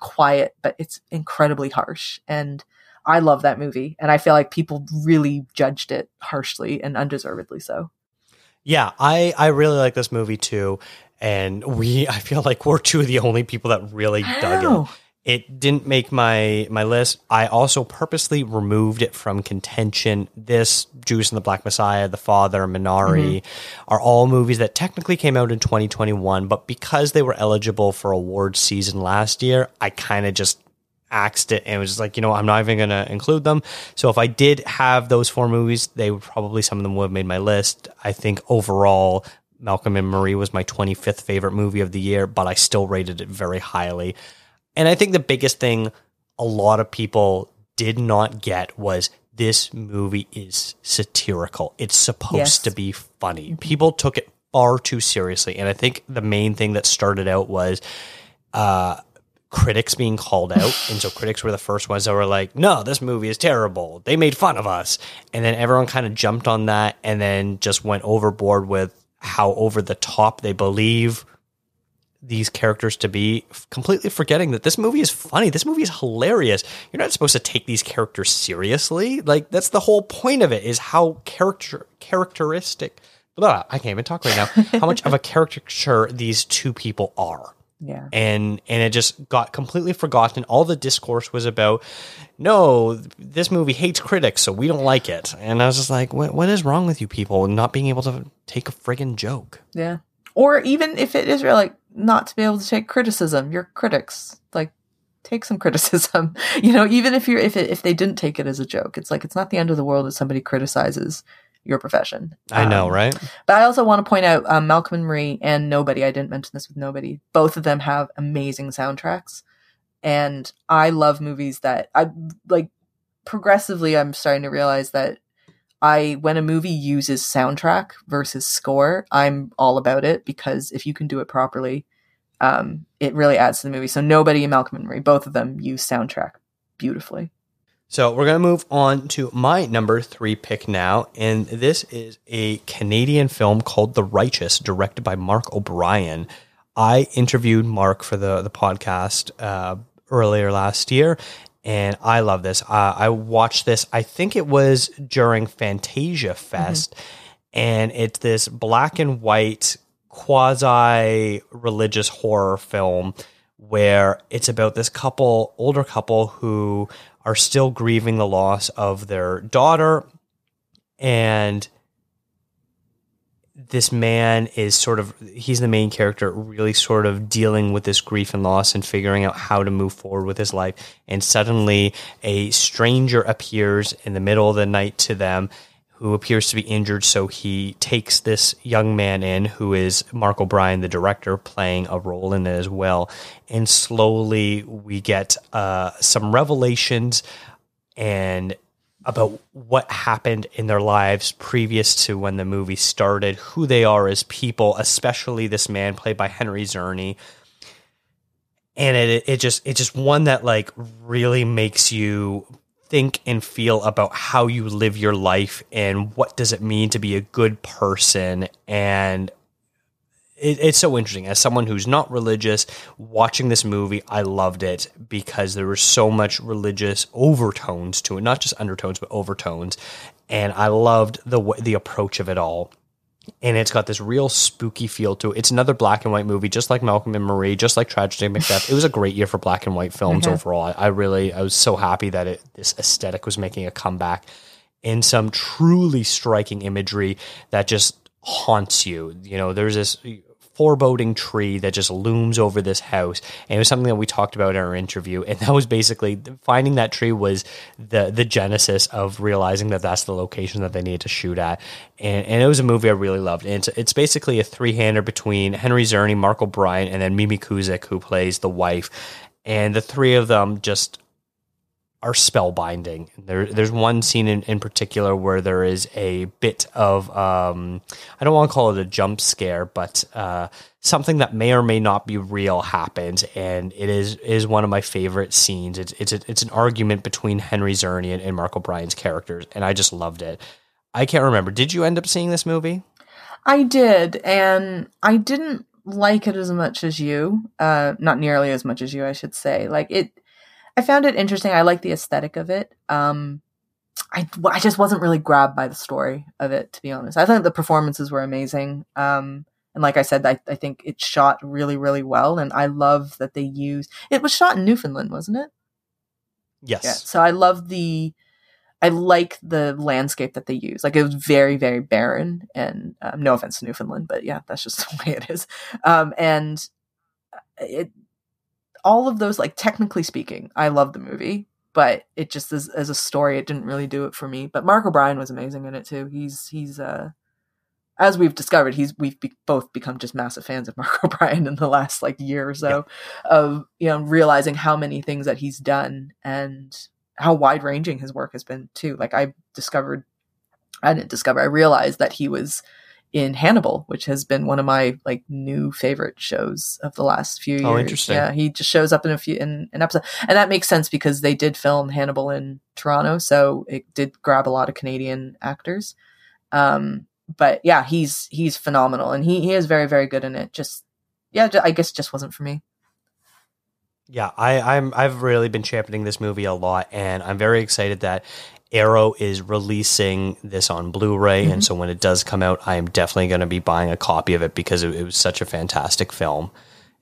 quiet, but it's incredibly harsh. And I love that movie. And I feel like people really judged it harshly and undeservedly so. Yeah, I really like this movie too. And I feel like we're two of the only people that really dug it. It didn't make my list. I also purposely removed it from contention. This, Judas and the Black Messiah, The Father, Minari, are all movies that technically came out in 2021, but because they were eligible for award season last year, I kind of just axed it and was just like, you know, I'm not even going to include them. So if I did have those four movies, they would probably, some of them would have made my list. I think overall, Malcolm and Marie was my 25th favorite movie of the year, but I still rated it very highly. And I think the biggest thing a lot of people did not get was this movie is satirical. It's supposed to be funny. People took it far too seriously. And I think the main thing that started out was critics being called out. And so critics were the first ones that were like, no, this movie is terrible. They made fun of us. And then everyone kind of jumped on that and then just went overboard with how over the top they believe these characters to be, completely forgetting that this movie is funny. This movie is hilarious. You're not supposed to take these characters seriously. Like, that's the whole point of it, is how characteristic, blah, I can't even talk right now, how much of a caricature these two people are. Yeah. And it just got completely forgotten. All the discourse was about, no, this movie hates critics, so we don't like it. And I was just like, what is wrong with you people not being able to take a friggin' joke? Yeah. Or even if it is real, like, not to be able to take criticism. You're critics. Like, take some criticism. You know, even if they didn't take it as a joke, it's like, it's not the end of the world if somebody criticizes your profession. I know, right? But I also want to point out Malcolm and Marie and Nobody. I didn't mention this with Nobody. Both of them have amazing soundtracks. And I love movies that I like. Progressively, I'm starting to realize that when a movie uses soundtrack versus score, I'm all about it, because if you can do it properly, it really adds to the movie. So Nobody and Malcolm and Marie, both of them use soundtrack beautifully. So we're going to move on to my number three pick now. And this is a Canadian film called The Righteous, directed by Mark O'Brien. I interviewed Mark for the podcast earlier last year. And I love this. I watched this, I think it was during Fantasia Fest. And it's this black and white quasi-religious horror film where it's about this couple, older couple, who are still grieving the loss of their daughter. And this man is he's the main character, really sort of dealing with this grief and loss and figuring out how to move forward with his life. And suddenly a stranger appears in the middle of the night to them, who appears to be injured. So he takes this young man in, who is Mark O'Brien, the director, playing a role in it as well. And slowly we get some revelations and about what happened in their lives previous to when the movie started, who they are as people, especially this man played by Henry Czerny. And it's just one that like really makes you think and feel about how you live your life and what does it mean to be a good person. And it's so interesting. As someone who's not religious, watching this movie, I loved it because there were so much religious overtones to it, not just undertones, but overtones. And I loved the approach of it all. And it's got this real spooky feel to it. It's another black and white movie, just like Malcolm and Marie, just like Tragedy of Macbeth. It was a great year for black and white films overall. I was so happy that this aesthetic was making a comeback, in some truly striking imagery that just haunts you. You know, there's this foreboding tree that just looms over this house. And it was something that we talked about in our interview. And that was basically finding that tree was the genesis of realizing that that's the location that they needed to shoot at. And it was a movie I really loved. And it's basically a three-hander between Henry Czerny, Mark O'Brien, and then Mimi Kuzik, who plays the wife. And the three of them just are spellbinding. There's one scene in particular where there is a bit of, I don't want to call it a jump scare, but something that may or may not be real happens, and it is one of my favorite scenes. It's an argument between Henry Czerny and Mark O'Brien's characters, and I just loved it. I can't remember. Did you end up seeing this movie? I did, and I didn't like it as much as you. Not nearly as much as you, I should say. Like it, I found it interesting. I like the aesthetic of it. I just wasn't really grabbed by the story of it, to be honest. I think the performances were amazing. And like I said, I think it's shot really, really well. And I love that they used... It was shot in Newfoundland, wasn't it? Yes. Yeah, so I love the... I like the landscape that they use. Like, it was very, very barren. And no offense to Newfoundland, but yeah, that's just the way it is. And it, all of those, like, technically speaking, I love the movie. But it just is, as a story, it didn't really do it for me. But Mark O'Brien was amazing in it too. He's as we've discovered, we've both become just massive fans of Mark O'Brien in the last like year or so, yeah, of, you know, realizing how many things that he's done and how wide ranging his work has been too. Like I realized that he was in Hannibal, which has been one of my like new favorite shows of the last few years. Oh, interesting. Yeah, he just shows up in an episode, and that makes sense because they did film Hannibal in Toronto, so it did grab a lot of Canadian actors. But yeah, he's phenomenal, and he is very, very good in it. Just yeah, I guess it just wasn't for me. Yeah, I've really been championing this movie a lot, and I'm very excited that Arrow is releasing this on Blu-ray, mm-hmm, and so when it does come out, I am definitely going to be buying a copy of it because it was such a fantastic film,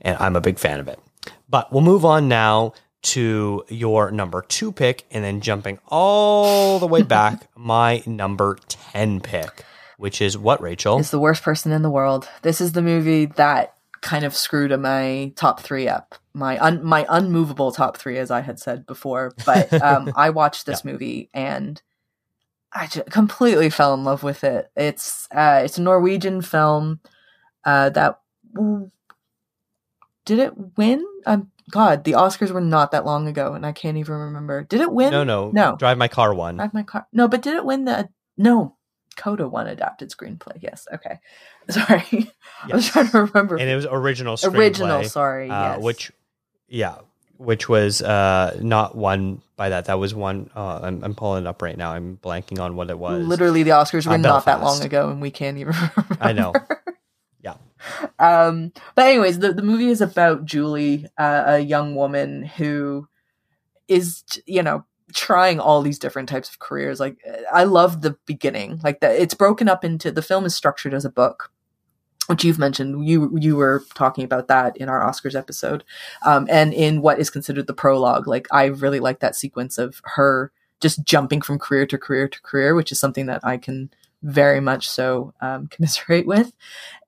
and I'm a big fan of it. But we'll move on now to your number 2 pick, and then jumping all the way back, my number 10 pick, which is what, Rachel? It's The Worst Person in the World. This is the movie that kind of screwed my top 3 up. My unmovable top 3, as I had said before, but I watched this movie and I just completely fell in love with it. It's a Norwegian film that did it win? God, the Oscars were not that long ago, and I can't even remember. Did it win? No. Drive My Car won. Drive My Car. No, but did it win the? No. Coda won adapted screenplay. Yes. Okay. Sorry. Yes. I was trying to remember. And it was original screenplay. Original. Sorry. Yes. Which was not won by that. That was one. I'm pulling it up right now. I'm blanking on what it was. Literally, the Oscars were not that long ago, and we can't even remember. I know. Yeah. But anyways, the movie is about Julie, a young woman who is, you know, trying all these different types of careers. Like, I love the beginning, like that it's broken up into, the film is structured as a book, which you've mentioned, you were talking about that in our Oscars episode, and in what is considered the prologue. Like, I really like that sequence of her just jumping from career to career to career, which is something that I can very much so commiserate with.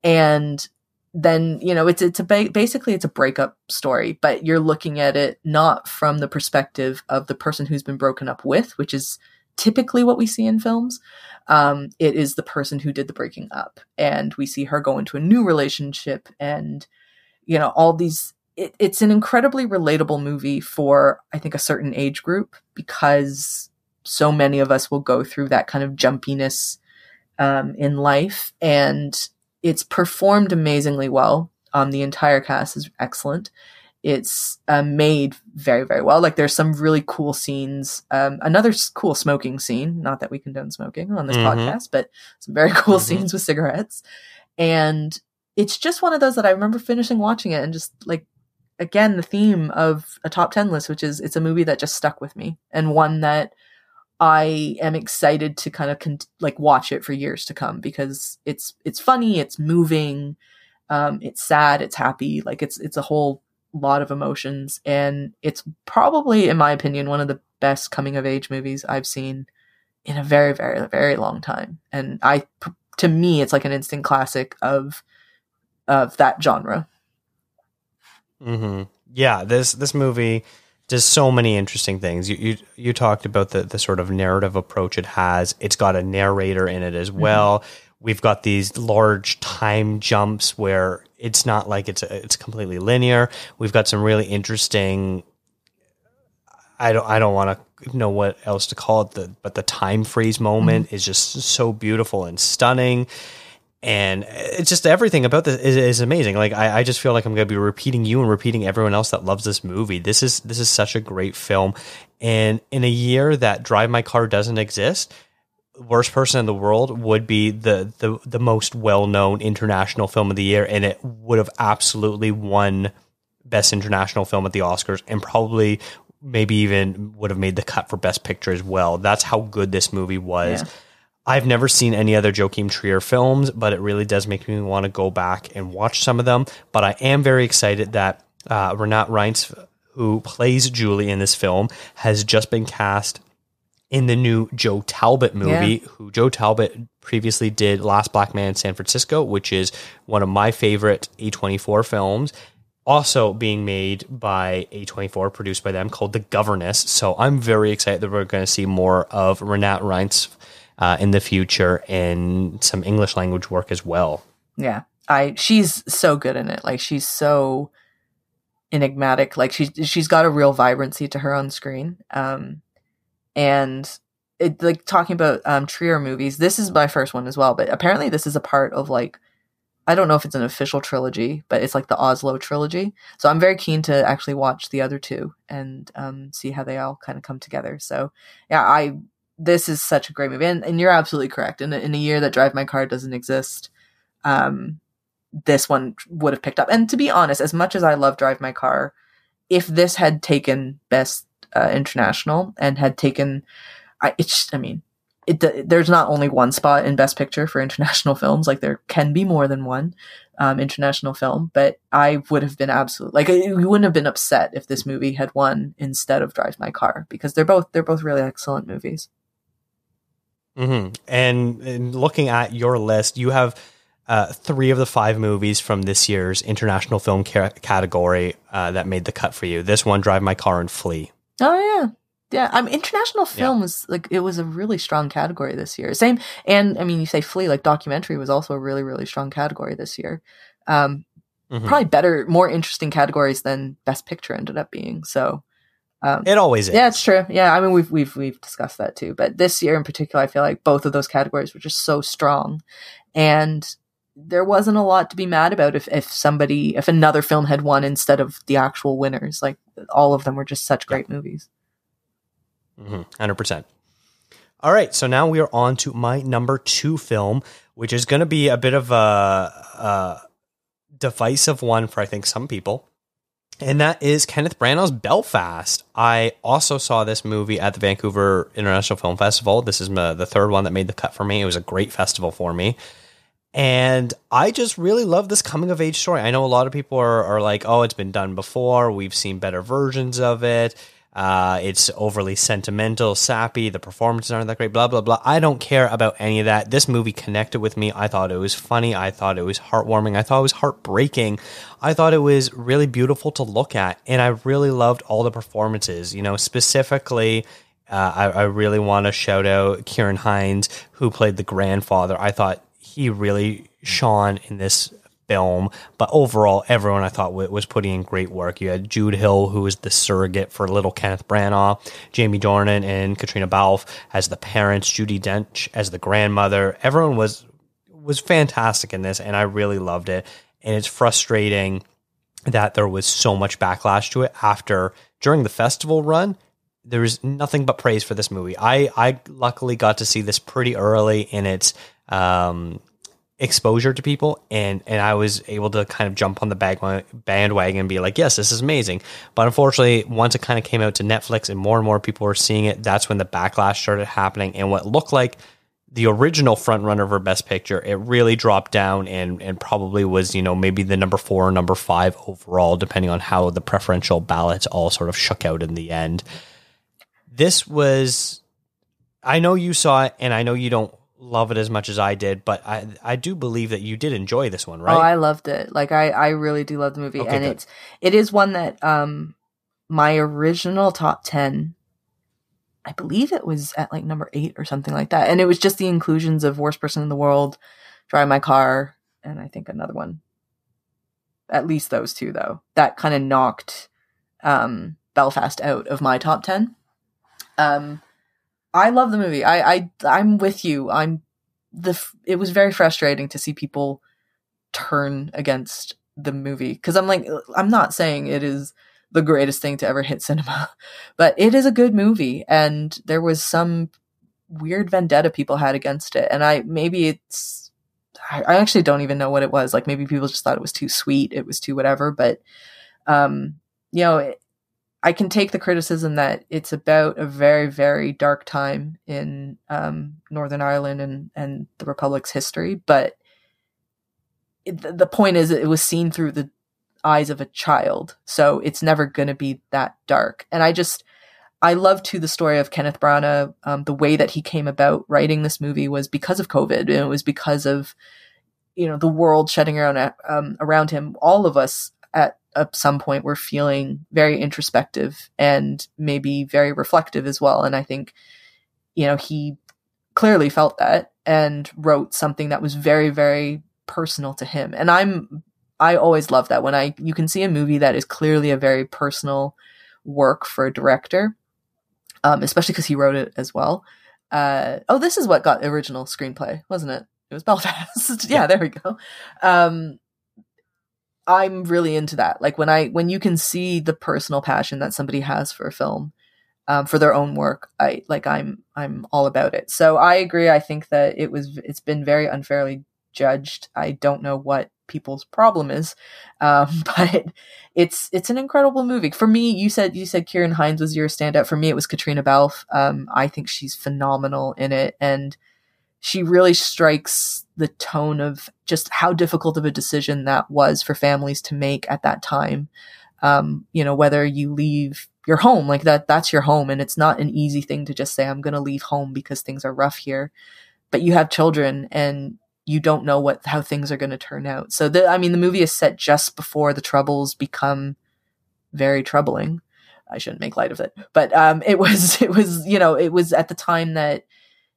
And then, you know, basically it's a breakup story, but you're looking at it not from the perspective of the person who's been broken up with, which is typically what we see in films. It is the person who did the breaking up, and we see her go into a new relationship, and, you know, all these, it's an incredibly relatable movie for, I think, a certain age group, because so many of us will go through that kind of jumpiness in life. And it's performed amazingly well. The entire cast is excellent. It's made very, very well. Like, there's some really cool scenes. Another cool smoking scene. Not that we condone smoking on this podcast, but some very cool scenes with cigarettes. And it's just one of those that I remember finishing watching it and just, like, again, the theme of a top 10 list, which is, it's a movie that just stuck with me, and one that I am excited to kind of watch it for years to come, because it's funny, it's moving, it's sad, it's happy, like it's a whole lot of emotions, and it's probably, in my opinion, one of the best coming of age movies I've seen in a very, very, very long time. And to me, it's like an instant classic of that genre. Mm-hmm. Yeah, this movie does so many interesting things. You talked about the sort of narrative approach it has. It's got a narrator in it as well. We've got these large time jumps where it's not like it's completely linear. We've got some really interesting, I don't want to know what else to call it, but the time freeze moment is just so beautiful and stunning. And it's just, everything about this is amazing. Like, I just feel like I'm going to be repeating you and repeating everyone else that loves this movie. This is such a great film. And in a year that Drive My Car doesn't exist, worst person in the world would be the most well-known international film of the year, and it would have absolutely won Best International Film at the Oscars, and probably maybe even would have made the cut for Best Picture as well. That's how good this movie was. Yeah. I've never seen any other Joachim Trier films, but it really does make me want to go back and watch some of them. But I am very excited that Renate Reims, who plays Julie in this film, has just been cast in the new Joe Talbot movie, who Joe Talbot previously did Last Black Man in San Francisco, which is one of my favorite A24 films, also being made by A24, produced by them, called The Governess. So I'm very excited that we're going to see more of Renate Reims in the future, and some English language work as well. Yeah. She's so good in it. Like, she's so enigmatic. Like, she's got a real vibrancy to her on screen. And it, like, talking about Trier movies, this is my first one as well, but apparently this is a part of, like, I don't know if it's an official trilogy, but it's like the Oslo trilogy. So I'm very keen to actually watch the other two and see how they all kind of come together. So yeah, this is such a great movie. And you're absolutely correct. In a year that Drive My Car doesn't exist, this one would have picked up. And to be honest, as much as I love Drive My Car, if this had taken Best International and had taken, there's not only one spot in Best Picture for international films. Like, there can be more than one international film, but I would have been we wouldn't have been upset if this movie had won instead of Drive My Car, because they're both really excellent movies. Mm-hmm. And looking at your list, you have three of the five movies from this year's international film category that made the cut for you. This one, Drive My Car, and Flea. Oh yeah. Yeah, international films, yeah. Like, it was a really strong category this year. Same, and you say Flea, like, documentary was also a really, really strong category this year. Probably better, more interesting categories than Best Picture ended up being. So it always is. Yeah, it's true. Yeah, we've discussed that too. But this year in particular, I feel like both of those categories were just so strong, and there wasn't a lot to be mad about if another film had won instead of the actual winners. Like, all of them were just such great movies. 100%. All right, so now we are on to my number two film, which is going to be a bit of a divisive one for, I think, some people, and that is Kenneth Branagh's Belfast. I also saw this movie at the Vancouver International Film Festival. This is the third one that made the cut for me. It was a great festival for me. And I just really love this coming-of-age story. I know a lot of people are like, oh, it's been done before. We've seen better versions of it. It's overly sentimental, sappy, the performances aren't that great, blah, blah, blah. I don't care about any of that. This movie connected with me. I thought it was funny. I thought it was heartwarming. I thought it was heartbreaking. I thought it was really beautiful to look at, and I really loved all the performances. You know, specifically, I really want to shout out Ciarán Hinds, who played the grandfather. I thought he really shone in this film, but overall, everyone I thought was putting in great work. You had Jude Hill, who was the surrogate for little Kenneth Branagh, Jamie Dornan and Katrina Balfe as the parents, Judi Dench as the grandmother. Everyone was fantastic in this, and I really loved it. And it's frustrating that there was so much backlash to it during the festival run. There is nothing but praise for this movie. I luckily got to see this pretty early in its exposure to people, and I was able to kind of jump on the bandwagon and be like, yes, this is amazing. But unfortunately, once it kind of came out to Netflix and more people were seeing it, that's when the backlash started happening, and what looked like the original front runner for Best Picture, it really dropped down and probably was, maybe the number 4 or number 5 overall, depending on how the preferential ballots all sort of shook out in the end. This was, I know you saw it, and I know you don't love it as much as I did, but I do believe that you did enjoy this one, right? Oh, I loved it. Like, I really do love the movie. Okay, and good. It is one that my original top 10, I believe it was at like number 8 or something like that. And it was just the inclusions of Worst Person in the World, Drive My Car, and I think another one. At least those two, though. That kind of knocked Belfast out of my top 10. I love the movie. I'm with you. It was very frustrating to see people turn against the movie, because I'm like, I'm not saying it is the greatest thing to ever hit cinema, but it is a good movie, and there was some weird vendetta people had against it. And I actually don't even know what it was. Like, maybe people just thought it was too sweet. It was too whatever. But, you know, I can take the criticism that it's about a very, very dark time in Northern Ireland and the Republic's history. But the point is, it was seen through the eyes of a child. So it's never going to be that dark. And I love too the story of Kenneth Branagh. The way that he came about writing this movie was because of COVID, and it was because of, you know, the world shutting around him. All of us at some point were feeling very introspective and maybe very reflective as well. And I think, you know, he clearly felt that and wrote something that was very, very personal to him. And I always love that when you can see a movie that is clearly a very personal work for a director. Especially because he wrote it as well. This is what got original screenplay, wasn't it? It was Belfast. Yeah, there we go. I'm really into that. Like when you can see the personal passion that somebody has for a film, for their own work, I'm all about it. So I agree. I think that it's been very unfairly judged. I don't know what people's problem is, but it's an incredible movie. For me, you said Ciarán Hinds was your standout. For me, it was Katrina Balfe. I think she's phenomenal in it, and she really strikes the tone of just how difficult of a decision that was for families to make at that time. You know, whether you leave your home, like that's your home, and it's not an easy thing to just say, I'm going to leave home because things are rough here, but you have children and you don't know how things are going to turn out. So the movie is set just before the troubles become very troubling. I shouldn't make light of it, but it was at the time that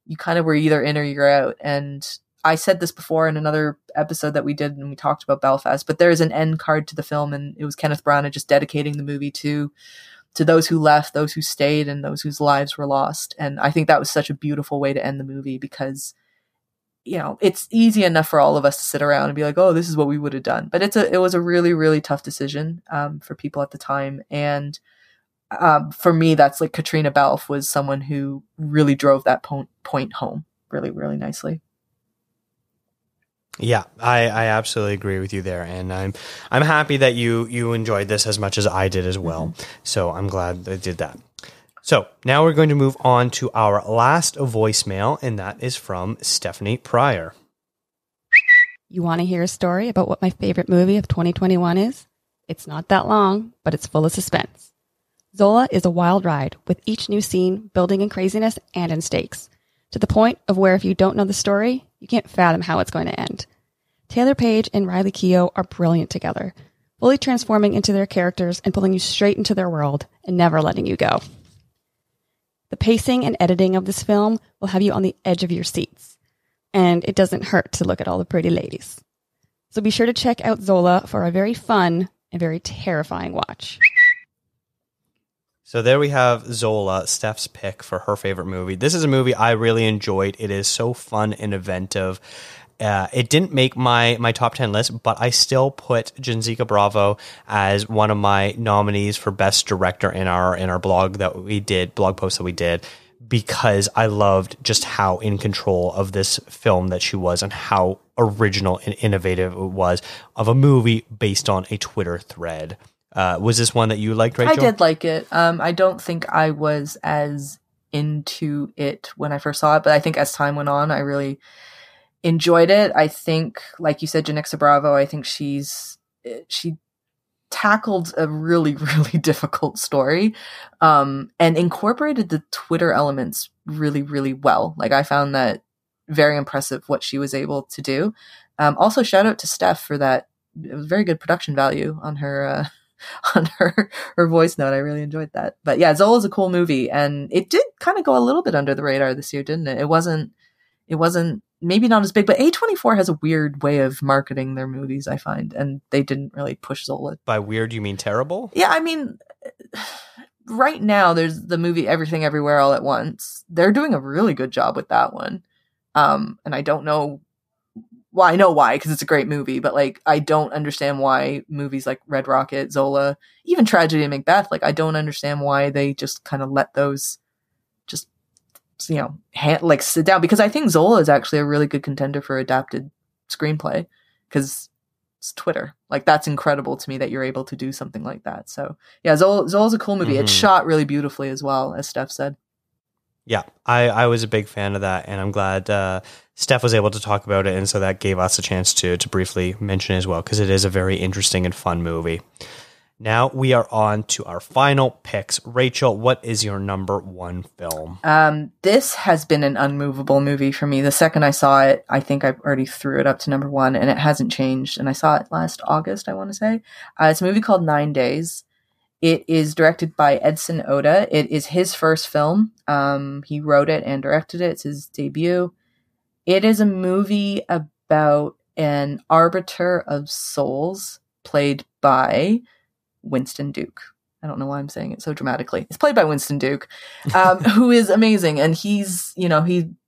you kind of were either in or you're out. And I said this before in another episode that we did, and we talked about Belfast, but there is an end card to the film, and it was Kenneth Branagh just dedicating the movie to those who left, those who stayed, and those whose lives were lost. And I think that was such a beautiful way to end the movie, because you know, it's easy enough for all of us to sit around and be like, oh, this is what we would have done. But it was a really, really tough decision for people at the time. And for me, that's like Katrina Balfe was someone who really drove that point home really, really nicely. Yeah, I absolutely agree with you there. And I'm happy that you enjoyed this as much as I did as well. Mm-hmm. So I'm glad I did that. So now we're going to move on to our last voicemail, and that is from Stephanie Pryor. You want to hear a story about what my favorite movie of 2021 is? It's not that long, but it's full of suspense. Zola is a wild ride, with each new scene building in craziness and in stakes, to the point of where if you don't know the story, you can't fathom how it's going to end. Taylor Page and Riley Keough are brilliant together, fully transforming into their characters and pulling you straight into their world and never letting you go. The pacing and editing of this film will have you on the edge of your seats, and it doesn't hurt to look at all the pretty ladies. So be sure to check out Zola for a very fun and very terrifying watch. So there we have Zola, Steph's pick for her favorite movie. This is a movie I really enjoyed. It is so fun and inventive. It didn't make my top 10 list, but I still put Janzica Bravo as one of my nominees for best director in our blog post that we did, because I loved just how in control of this film that she was and how original and innovative it was of a movie based on a Twitter thread. Was this one that you liked, Rachel? I did like it. I don't think I was as into it when I first saw it, but I think as time went on, I really enjoyed it. I think, like you said, Janzica Bravo, I think she tackled a really, really difficult story, and incorporated the Twitter elements really, really well. Like, I found that very impressive what she was able to do. Also, shout out to Steph for that. It was very good production value on her voice note. I really enjoyed that. But yeah, Zola's a cool movie, and it did kind of go a little bit under the radar this year, didn't it? It wasn't maybe not as big, but A24 has a weird way of marketing their movies, I find, and they didn't really push Zola. By weird, you mean terrible? Yeah, I mean, right now there's the movie Everything Everywhere All at Once. They're doing a really good job with that one. And I don't know why. I know why, because it's a great movie, but like, I don't understand why movies like Red Rocket, Zola, even Tragedy of Macbeth, like, I don't understand why they just kind of let those you know, like sit down, because I think Zola is actually a really good contender for adapted screenplay, because it's Twitter. Like, that's incredible to me that you're able to do something like that. So yeah, Zola's a cool movie. Mm-hmm. It's shot really beautifully as well, as Steph said. Yeah, I was a big fan of that, and I'm glad Steph was able to talk about it, and so that gave us a chance to briefly mention as well, because it is a very interesting and fun movie. Now we are on to our final picks. Rachel, what is your number one film? This has been an unmovable movie for me. The second I saw it, I think I already threw it up to number one, and it hasn't changed. And I saw it last August, I want to say. It's a movie called 9 Days. It is directed by Edson Oda. It is his first film. He wrote it and directed it. It's his debut. It is a movie about an arbiter of souls played by Winston Duke. I don't know why I'm saying it so dramatically. It's played by Winston Duke, who is amazing. And he's, you know,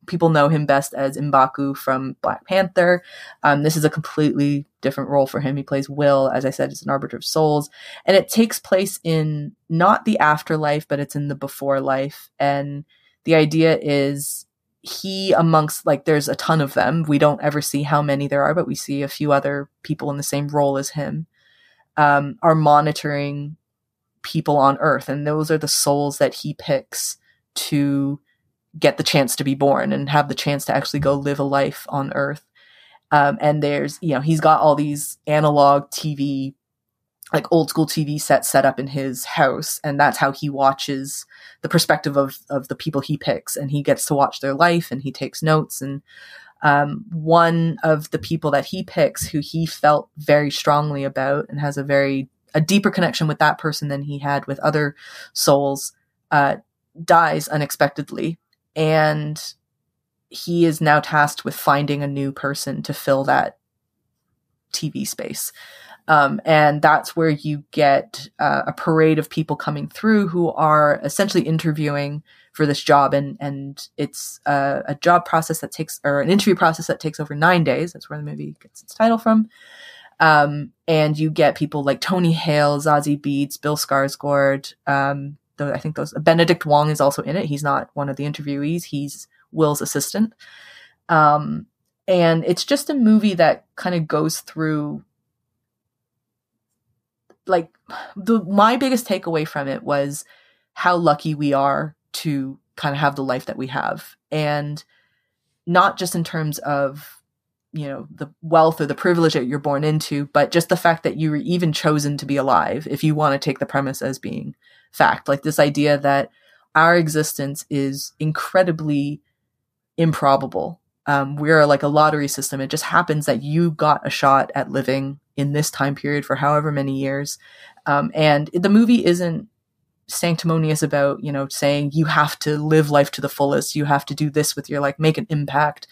people know him best as M'Baku from Black Panther. This is a completely different role for him. He plays Will, as I said, it's an arbiter of souls. And it takes place in not the afterlife, but it's in the before life. And the idea is he amongst, like, there's a ton of them. We don't ever see how many there are, but we see a few other people in the same role as him. Are monitoring people on Earth, and those are the souls that he picks to get the chance to be born and have the chance to actually go live a life on Earth. And there's, you know, he's got all these analog TV, like old school TV sets set up in his house, and that's how he watches the perspective of the people he picks, and he gets to watch their life, and he takes notes. And one of the people that he picks, who he felt very strongly about and has a deeper connection with that person than he had with other souls, dies unexpectedly. And he is now tasked with finding a new person to fill that TV space. And that's where you get a parade of people coming through who are essentially interviewing for this job, and it's a job process that takes, or an interview process that takes over 9 days. That's where the movie gets its title from. And you get people like Tony Hale, Zazie Beetz, Bill Skarsgård. I think those Benedict Wong is also in it. He's not one of the interviewees. He's Will's assistant. And it's just a movie that kind of goes through, like, my biggest takeaway from it was how lucky we are to kind of have the life that we have, and not just in terms of, you know, the wealth or the privilege that you're born into, but just the fact that you were even chosen to be alive, if you want to take the premise as being fact. Like, this idea that our existence is incredibly improbable. We're like a lottery system. It just happens that you got a shot at living in this time period for however many years. And the movie isn't sanctimonious about, you know, saying you have to live life to the fullest, you have to do this with your, like, make an impact,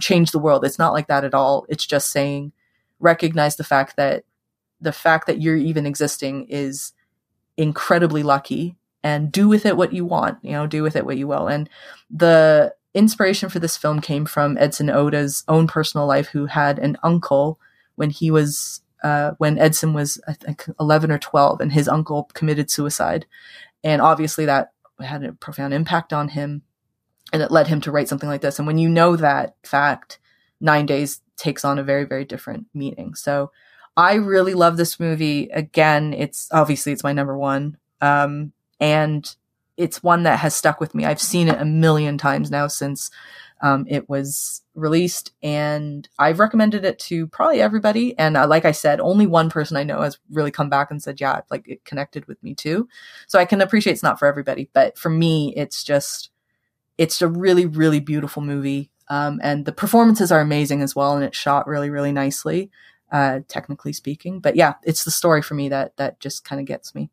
change the world. It's not like that at all. It's just saying, recognize the fact that you're even existing is incredibly lucky, and do with it what you want, you know, do with it what you will. And the inspiration for this film came from Edson Oda's own personal life, who had an uncle when he was when Edson was, I think, 11 or 12, and his uncle committed suicide. And obviously that had a profound impact on him, and it led him to write something like this. And when you know that fact, 9 Days takes on a very, very different meaning. So I really love this movie. Again, it's my number one. And it's one that has stuck with me. I've seen it a million times now since it was released, and I've recommended it to probably everybody. And like I said, only one person I know has really come back and said, yeah, like, it connected with me too. So I can appreciate it's not for everybody, but for me, it's a really, really beautiful movie. And the performances are amazing as well. And it's shot really, really nicely, technically speaking, but yeah, it's the story for me that just kind of gets me.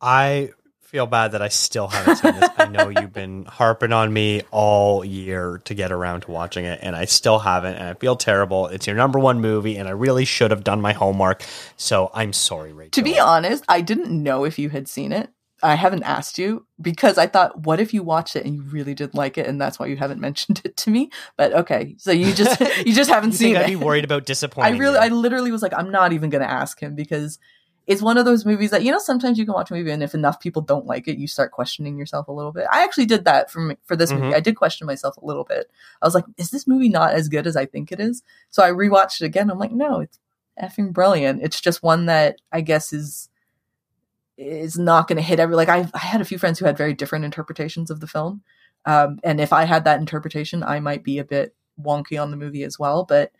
I feel bad that I still haven't seen this. I know you've been harping on me all year to get around to watching it, and I still haven't, and I feel terrible. It's your number one movie, and I really should have done my homework, so I'm sorry, Rachel. To be honest, I didn't know if you had seen it. I haven't asked you, because I thought, what if you watched it and you really did like it, and that's why you haven't mentioned it to me? But okay, so you just haven't seen it. I'd be worried about disappointing you. I literally was like, I'm not even going to ask him, because it's one of those movies that, you know, sometimes you can watch a movie and if enough people don't like it, you start questioning yourself a little bit. I actually did that for this movie. I did question myself a little bit. I was like, is this movie not as good as I think it is? So I rewatched it again. I'm like, no, it's effing brilliant. It's just one that I guess is not going to hit every, like I had a few friends who had very different interpretations of the film. And if I had that interpretation, I might be a bit wonky on the movie as well, but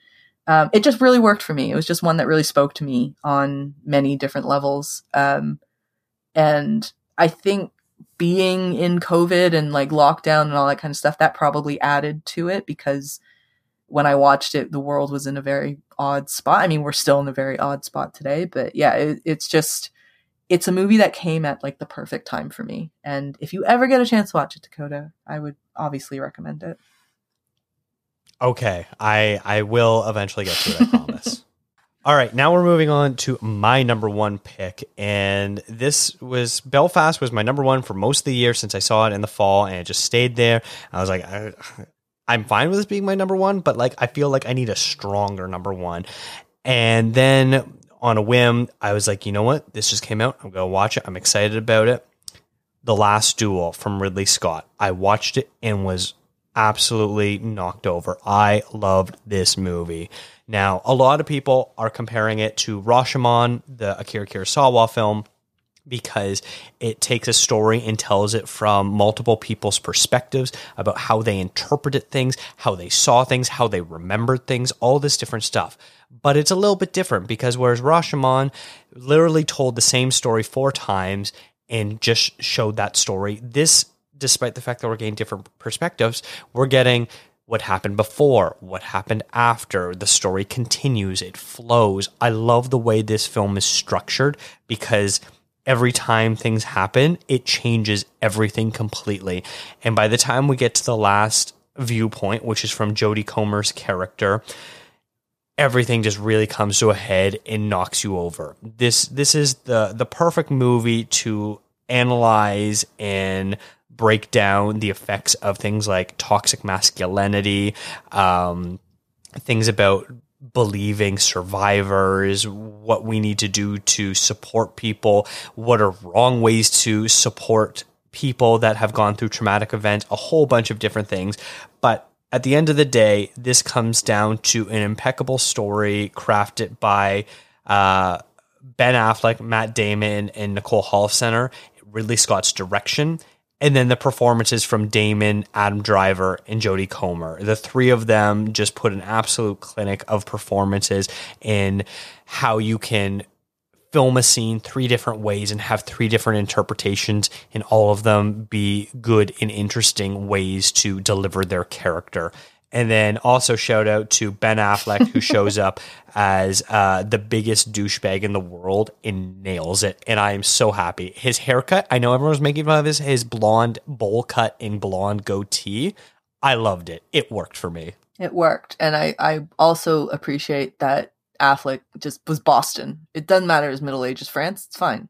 it just really worked for me. It was just one that really spoke to me on many different levels. And I think being in COVID and like lockdown and all that kind of stuff, that probably added to it, because when I watched it, the world was in a very odd spot. I mean, we're still in a very odd spot today, but yeah, it's a movie that came at like the perfect time for me. And if you ever get a chance to watch it, Dakota, I would obviously recommend it. Okay, I will eventually get to it, I promise. All right, now we're moving on to my number one pick, and this was Belfast was my number one for most of the year since I saw it in the fall, and it just stayed there. I was like, I'm fine with this being my number one, but like I feel like I need a stronger number one. And then on a whim, I was like, you know what? This just came out. I'm going to watch it. I'm excited about it. The Last Duel from Ridley Scott. I watched it and was absolutely knocked over. I loved this movie. Now, a lot of people are comparing it to Rashomon, the Akira Kurosawa film, because it takes a story and tells it from multiple people's perspectives about how they interpreted things, how they saw things, how they remembered things, all this different stuff. But it's a little bit different because whereas Rashomon literally told the same story 4 times and just showed that story, this, despite the fact that we're getting different perspectives, we're getting what happened before, what happened after. The story continues, it flows. I love the way this film is structured because every time things happen, it changes everything completely. And by the time we get to the last viewpoint, which is from Jodie Comer's character, everything just really comes to a head and knocks you over. This is the perfect movie to analyze and break down the effects of things like toxic masculinity, things about believing survivors, what we need to do to support people, what are wrong ways to support people that have gone through traumatic events, a whole bunch of different things. But at the end of the day, this comes down to an impeccable story crafted by Ben Affleck, Matt Damon, and Nicole Holofcener, Ridley Scott's direction, and then the performances from Damon, Adam Driver, and Jodie Comer. The three of them just put an absolute clinic of performances in how you can film a scene 3 different ways and have 3 different interpretations, and all of them be good and interesting ways to deliver their character. And then also shout out to Ben Affleck, who shows up as the biggest douchebag in the world and nails it. And I am so happy. His haircut, I know everyone was making fun of his blonde bowl cut and blonde goatee. I loved it. It worked for me. It worked. And I also appreciate that Affleck just was Boston. It doesn't matter his middle age is France. It's fine.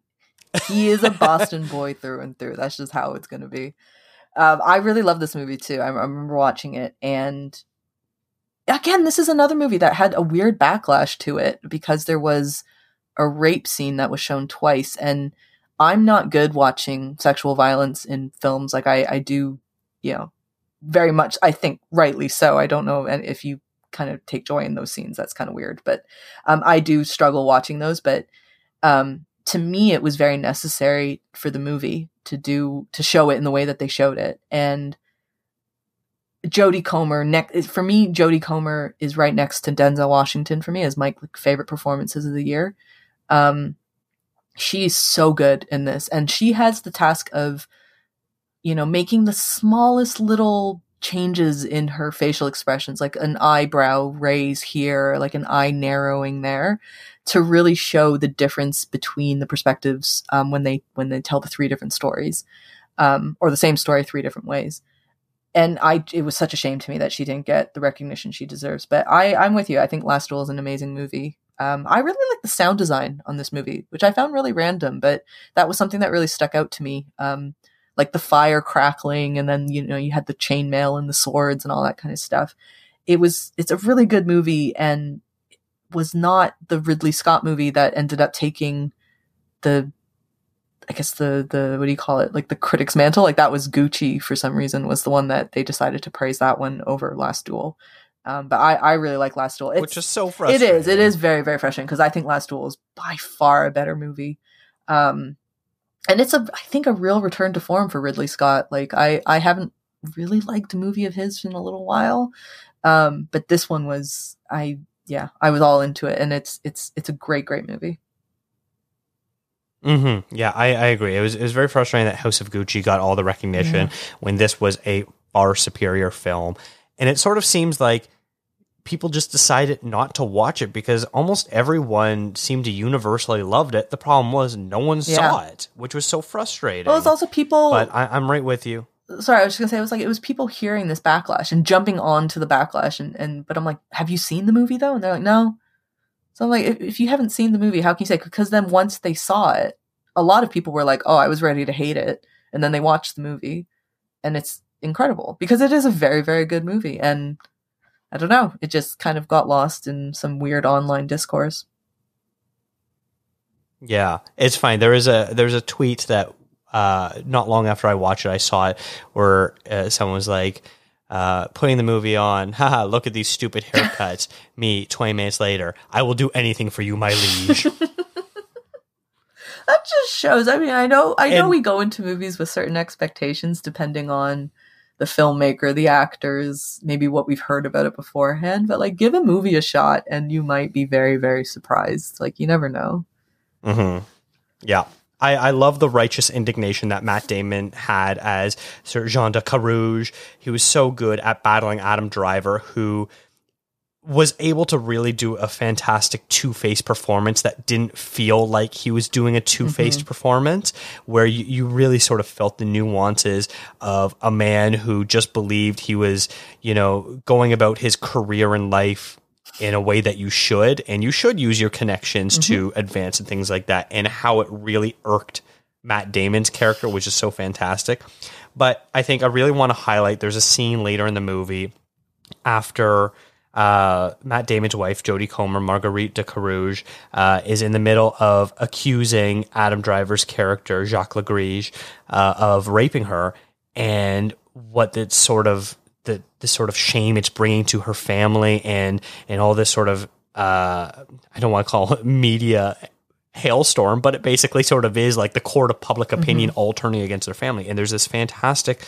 He is a Boston boy through and through. That's just how it's going to be. I really love this movie too. I remember watching it, and again, this is another movie that had a weird backlash to it because there was a rape scene that was shown twice, and I'm not good watching sexual violence in films. Like I do, you know, very much, I think rightly so. I don't know if you kind of take joy in those scenes. That's kind of weird, but I do struggle watching those. But to me, it was very necessary for the movie to show it in the way that they showed it. And Jodie Comer, for me, Jodie Comer is right next to Denzel Washington for me as my favorite performances of the year. She is so good in this, and she has the task of, you know, making the smallest little changes in her facial expressions, like an eyebrow raise here, like an eye narrowing there, to really show the difference between the perspectives when they tell the 3 different stories, or the same story 3 different ways. And it was such a shame to me that she didn't get the recognition she deserves. But I'm with you. I think Last Duel is an amazing movie. I really like the sound design on this movie, which I found really random, but that was something that really stuck out to me. Like the fire crackling, and then, you know, you had the chainmail and the swords and all that kind of stuff. It's a really good movie, and was not the Ridley Scott movie that ended up taking I guess the what do you call it? Like the critic's mantle, like that was Gucci for some reason, was the one that they decided to praise that one over Last Duel. But I really like Last Duel. Which is so frustrating. It is very, very frustrating because I think Last Duel is by far a better movie. And it's I think a real return to form for Ridley Scott. Like I haven't really liked a movie of his in a little while. But this one was, I was all into it, and it's a great, great movie. Mm-hmm. Yeah, I agree. It was very frustrating that House of Gucci got all the recognition when this was a far superior film. And it sort of seems like people just decided not to watch it because almost everyone seemed to universally loved it. The problem was no one saw it, which was so frustrating. Well, it's also people... But I'm right with you. Sorry, I was just going to say, it was people hearing this backlash and jumping on to the backlash. But I'm like, have you seen the movie, though? And they're like, no. So I'm like, if you haven't seen the movie, how can you say? Because then once they saw it, a lot of people were like, oh, I was ready to hate it. And then they watched the movie. And it's incredible because it is a very, very good movie. And I don't know, it just kind of got lost in some weird online discourse. Yeah, it's fine. There's a tweet that not long after I watched it, I saw it where someone was like, putting the movie on, haha, look at these stupid haircuts. Me, 20 minutes later, I will do anything for you, my liege. That just shows. I mean, I know we go into movies with certain expectations depending on the filmmaker, the actors, maybe what we've heard about it beforehand. But like, give a movie a shot, and you might be very, very surprised. Like, you never know. Mm-hmm. Yeah, I love the righteous indignation that Matt Damon had as Sergent de Carouge. He was so good at battling Adam Driver, who was able to really do a fantastic two-faced performance that didn't feel like he was doing a two-faced performance, where you really sort of felt the nuances of a man who just believed he was, going about his career and life in a way that you should, and you should use your connections to advance and things like that, and how it really irked Matt Damon's character, which is so fantastic. But I think I really want to highlight, there's a scene later in the movie after... Matt Damon's wife, Jodie Comer, Marguerite de Carouge, is in the middle of accusing Adam Driver's character, Jacques Legrige, of raping her, and what that sort of the sort of shame it's bringing to her family, and all this sort of I don't want to call it media hailstorm, but it basically sort of is like the court of public opinion all turning against their family. And there's this fantastic,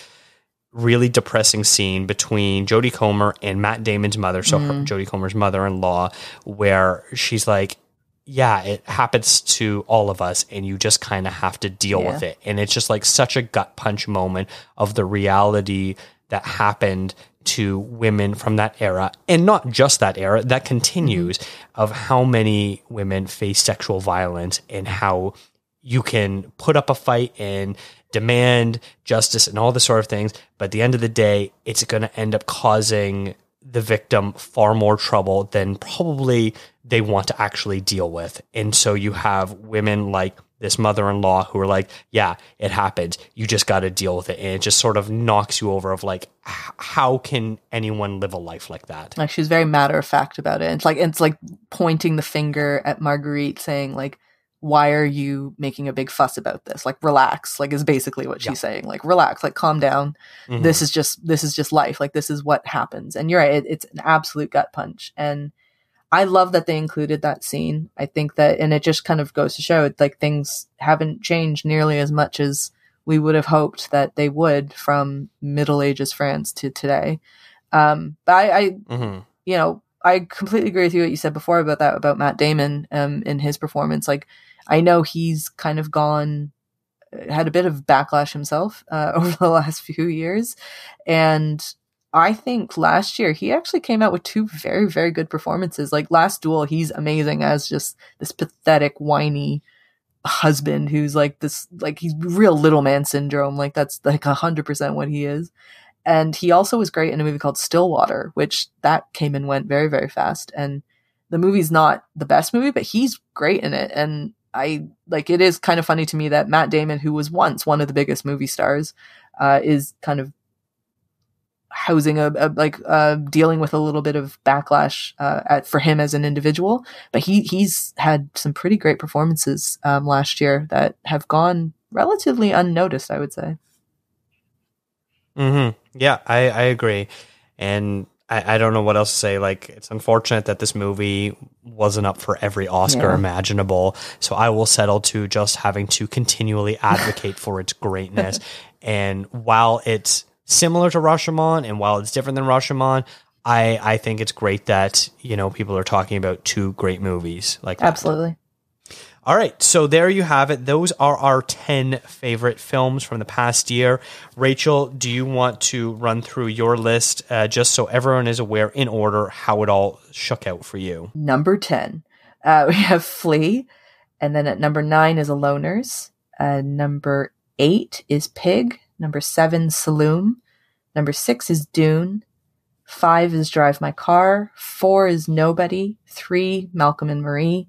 really depressing scene between Jodie Comer and Matt Damon's mother, so Jodie Comer's mother-in-law, where she's like, yeah, it happens to all of us, and you just kind of have to deal with it. And it's just like such a gut punch moment of the reality that happened to women from that era, and not just that era, that continues, of how many women face sexual violence, and how you can put up a fight and demand justice and all this sort of things, but at the end of the day, it's going to end up causing the victim far more trouble than probably they want to actually deal with. And so you have women like this mother-in-law who are like, yeah, it happens, you just got to deal with it. And it just sort of knocks you over of like, how can anyone live a life like that? Like, she's very matter-of-fact about it. It's like pointing the finger at Marguerite, saying like, why are you making a big fuss about this? Like, relax, like, is basically what she's saying. Like, relax, like, calm down. This is just life. Like, this is what happens. And you're right. It's an absolute gut punch. And I love that they included that scene. I think that, and it just kind of goes to show it, like, things haven't changed nearly as much as we would have hoped that they would from Middle Ages France to today. But I completely agree with you what you said before about Matt Damon in his performance. Like, I know he's kind of had a bit of backlash himself over the last few years. And I think last year he actually came out with two very, very good performances. Like, Last Duel, he's amazing as just this pathetic, whiny husband who's like this, like, he's real little man syndrome. Like, that's like 100% what he is. And he also was great in a movie called Stillwater, which that came and went very, very fast. And the movie's not the best movie, but he's great in it. And I like, it is kind of funny to me that Matt Damon, who was once one of the biggest movie stars, is kind of housing dealing with a little bit of backlash for him as an individual, but he's had some pretty great performances last year that have gone relatively unnoticed, I would say. Mm-hmm. Yeah, I agree, and I don't know what else to say. Like, it's unfortunate that this movie wasn't up for every Oscar imaginable. So I will settle to just having to continually advocate for its greatness. And while it's similar to Rashomon and while it's different than Rashomon, I think it's great that, you know, people are talking about two great movies like that. Absolutely. All right, so there you have it. Those are our 10 favorite films from the past year. Rachel, do you want to run through your list just so everyone is aware in order how it all shook out for you? Number 10, we have Flea. And then at number 9 is Aloners. Number 8 is Pig. Number 7, Saloum. Number 6 is Dune. 5 is Drive My Car. 4 is Nobody. 3, Malcolm and Marie.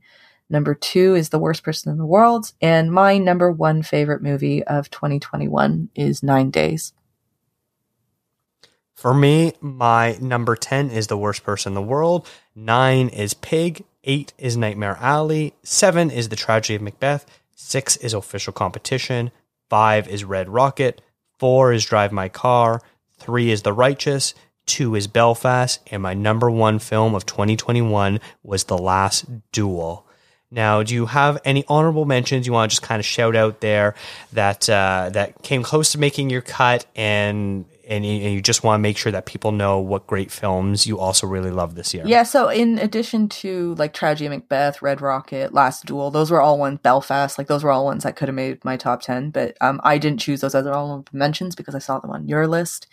Number 2 is The Worst Person in the World. And my number 1 favorite movie of 2021 is 9 Days. For me, my number 10 is The Worst Person in the World. 9 is Pig. 8 is Nightmare Alley. 7 is The Tragedy of Macbeth. 6 is Official Competition. 5 is Red Rocket. 4 is Drive My Car. 3 is The Righteous. 2 is Belfast. And my number 1 film of 2021 was The Last Duel. Now, do you have any honorable mentions you want to just kind of shout out there that that came close to making your cut, and you just want to make sure that people know what great films you also really love this year? Yeah, so in addition to like Tragedy of Macbeth, Red Rocket, Last Duel, those were all ones, Belfast, like those were all ones that could have made my top 10, but I didn't choose those other honorable mentions because I saw them on your list.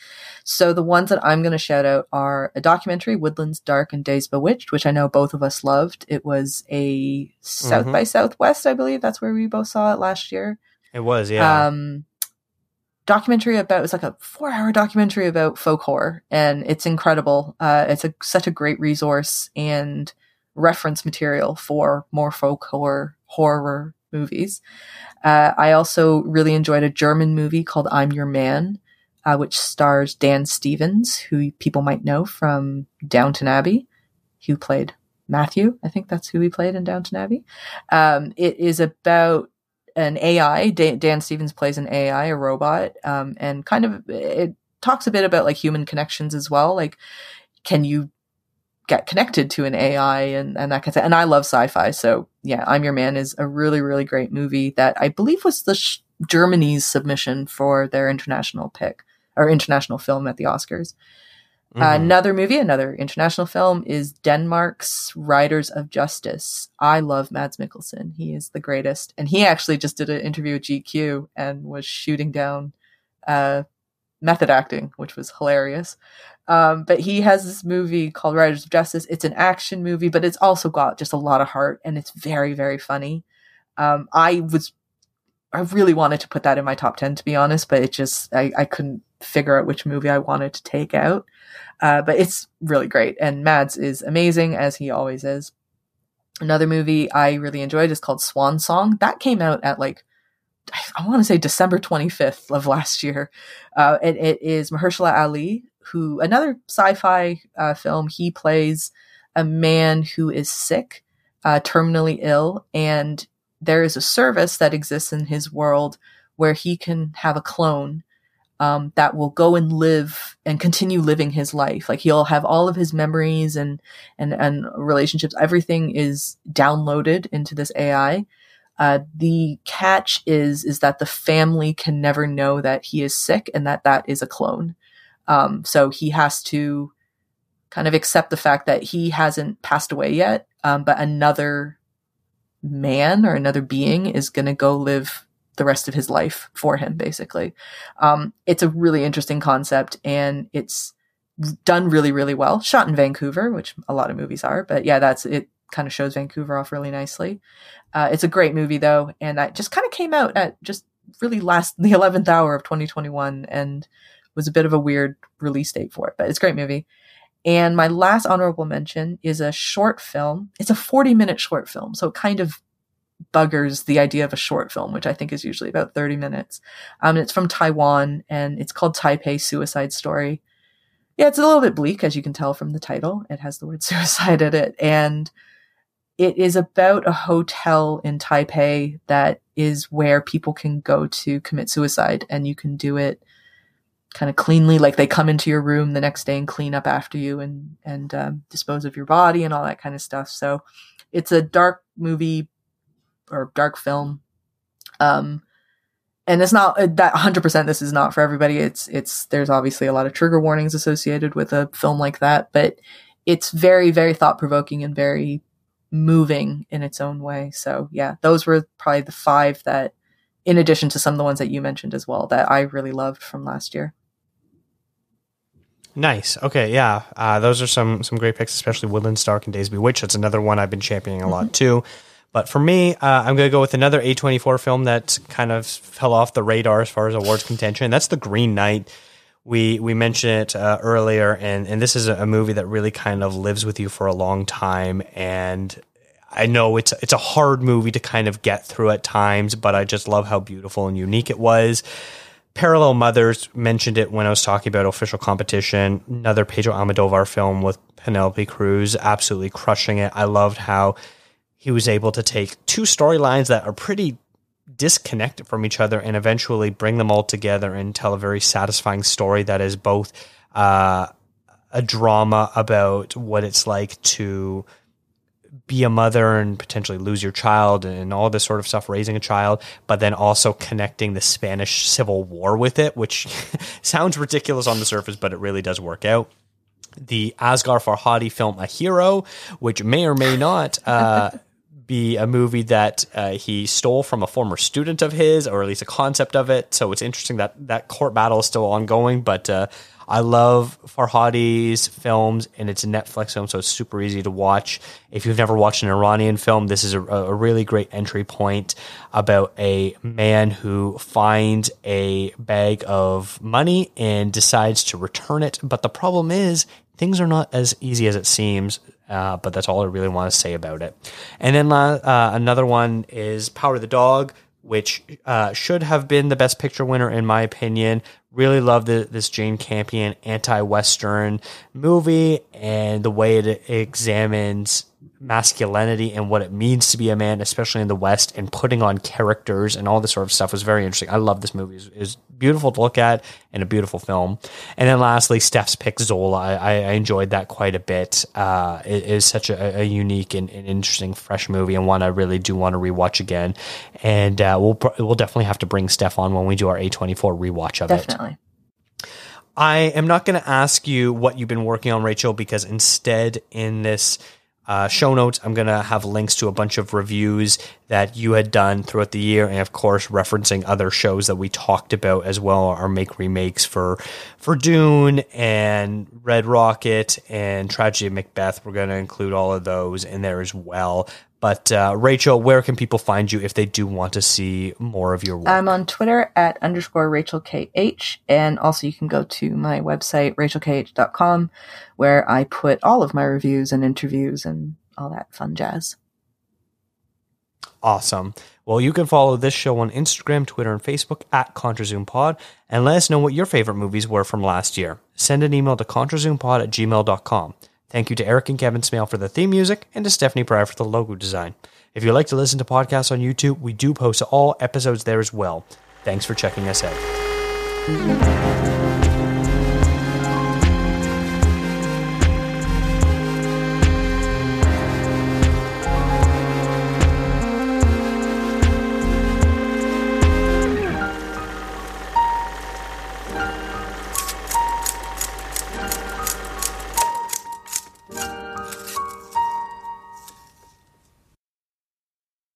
So the ones that I'm going to shout out are a documentary, Woodlands Dark and Days Bewitched, which I know both of us loved. It was a South by Southwest, I believe. That's where we both saw it last year. It was, yeah. Documentary about, it's like a 4-hour documentary about folk horror, and it's incredible. It's such a great resource and reference material for more folk horror movies. I also really enjoyed a German movie called I'm Your Man, which stars Dan Stevens, who people might know from Downton Abbey, who played Matthew. I think that's who he played in Downton Abbey. It is about an AI. Dan Stevens plays an AI, a robot, and kind of it talks a bit about like human connections as well. Like, can you get connected to an AI and that kind of thing? And I love sci-fi, so yeah, I'm Your Man is a really, really great movie that I believe was the Germany's submission for their international pick or international film at the Oscars. Another international film is Denmark's Riders of Justice. I love Mads Mikkelsen. He is the greatest. And he actually just did an interview with GQ and was shooting down method acting, which was hilarious. But he has this movie called Riders of Justice. It's an action movie, but it's also got just a lot of heart, and it's very, very funny. I really wanted to put that in my top 10, to be honest, but it just, I couldn't figure out which movie I wanted to take out. But it's really great. And Mads is amazing, as he always is. Another movie I really enjoyed is called Swan Song. That came out at I want to say December 25th of last year. And it is Mahershala Ali, who, another sci-fi film, he plays a man who is sick, terminally ill, and there is a service that exists in his world where he can have a clone that will go and live and continue living his life. Like, he'll have all of his memories and relationships. Everything is downloaded into this AI. The catch is that the family can never know that he is sick and that is a clone. So he has to kind of accept the fact that he hasn't passed away yet, but another man or another being is going to go live the rest of his life for him, basically. It's a really interesting concept, and it's done really, really well. Shot in Vancouver, which a lot of movies are, but yeah, it kind of shows Vancouver off really nicely. It's a great movie though, and that just kind of came out at just really the 11th hour of 2021 and was a bit of a weird release date for it, but it's a great movie. And my last honorable mention is a short film. It's a 40-minute short film, so it kind of buggers the idea of a short film, which I think is usually about 30 minutes. It's from Taiwan, and it's called Taipei Suicide Story. yeah, it's a little bit bleak, as you can tell from the title. It has the word suicide in it. And it is about a hotel in Taipei that is where people can go to commit suicide, and you can do it kind of cleanly. Like, they come into your room the next day and clean up after you and dispose of your body and all that kind of stuff. So it's a dark movie or dark film. And it's not that 100%, this is not for everybody. There's obviously a lot of trigger warnings associated with a film like that, but it's very, very thought provoking and very moving in its own way. So yeah, those were probably the five that, in addition to some of the ones that you mentioned as well, that I really loved from last year. Nice. Okay. Yeah. Those are some great picks, especially Woodland, Stark, and Daysby Witch. That's another one I've been championing a lot too. But for me, I'm going to go with another A24 film that kind of fell off the radar as far as awards contention. That's The Green Knight. We mentioned it earlier, and this is a movie that really kind of lives with you for a long time. And I know it's a hard movie to kind of get through at times, but I just love how beautiful and unique it was. Parallel Mothers, mentioned it when I was talking about Official Competition. Another Pedro Almodovar film with Penelope Cruz, absolutely crushing it. I loved how he was able to take two storylines that are pretty disconnected from each other and eventually bring them all together and tell a very satisfying story that is both a drama about what it's like to be a mother and potentially lose your child and all this sort of stuff, raising a child, but then also connecting the Spanish Civil War with it, which sounds ridiculous on the surface, but it really does work out. The Asghar Farhadi film A Hero, which may or may not be a movie that he stole from a former student of his, or at least a concept of it. So it's interesting that court battle is still ongoing, but I love Farhadi's films, and it's a Netflix film, so it's super easy to watch. If you've never watched an Iranian film, this is a really great entry point about a man who finds a bag of money and decides to return it. But the problem is, things are not as easy as it seems, but that's all I really want to say about it. And then another one is Power of the Dog, which should have been the Best Picture winner, in my opinion. Really love this Jane Campion anti-Western movie and the way it examines masculinity and what it means to be a man, especially in the West, and putting on characters and all this sort of stuff was very interesting. I love this movie. It's beautiful to look at and a beautiful film. And then lastly, Steph's pick, Zola. I enjoyed that quite a bit. It is such a unique and interesting, fresh movie, and one I really do want to rewatch again. And we'll definitely have to bring Steph on when we do our A24 rewatch of it. Definitely. I am not going to ask you what you've been working on, Rachel, because instead in this show notes, I'm going to have links to a bunch of reviews that you had done throughout the year, and of course referencing other shows that we talked about as well, our make remakes for Dune and Red Rocket and Tragedy of Macbeth. We're going to include all of those in there as well. But Rachel, where can people find you if they do want to see more of your work? I'm on Twitter at _RachelKH. And also you can go to my website, rachelkh.com, where I put all of my reviews and interviews and all that fun jazz. Awesome. Well, you can follow this show on Instagram, Twitter, and Facebook at ContraZoomPod, and let us know what your favorite movies were from last year. Send an email to ContraZoomPod@gmail.com. Thank you to Eric and Kevin Smale for the theme music and to Stephanie Pryor for the logo design. If you'd like to listen to podcasts on YouTube, we do post all episodes there as well. Thanks for checking us out.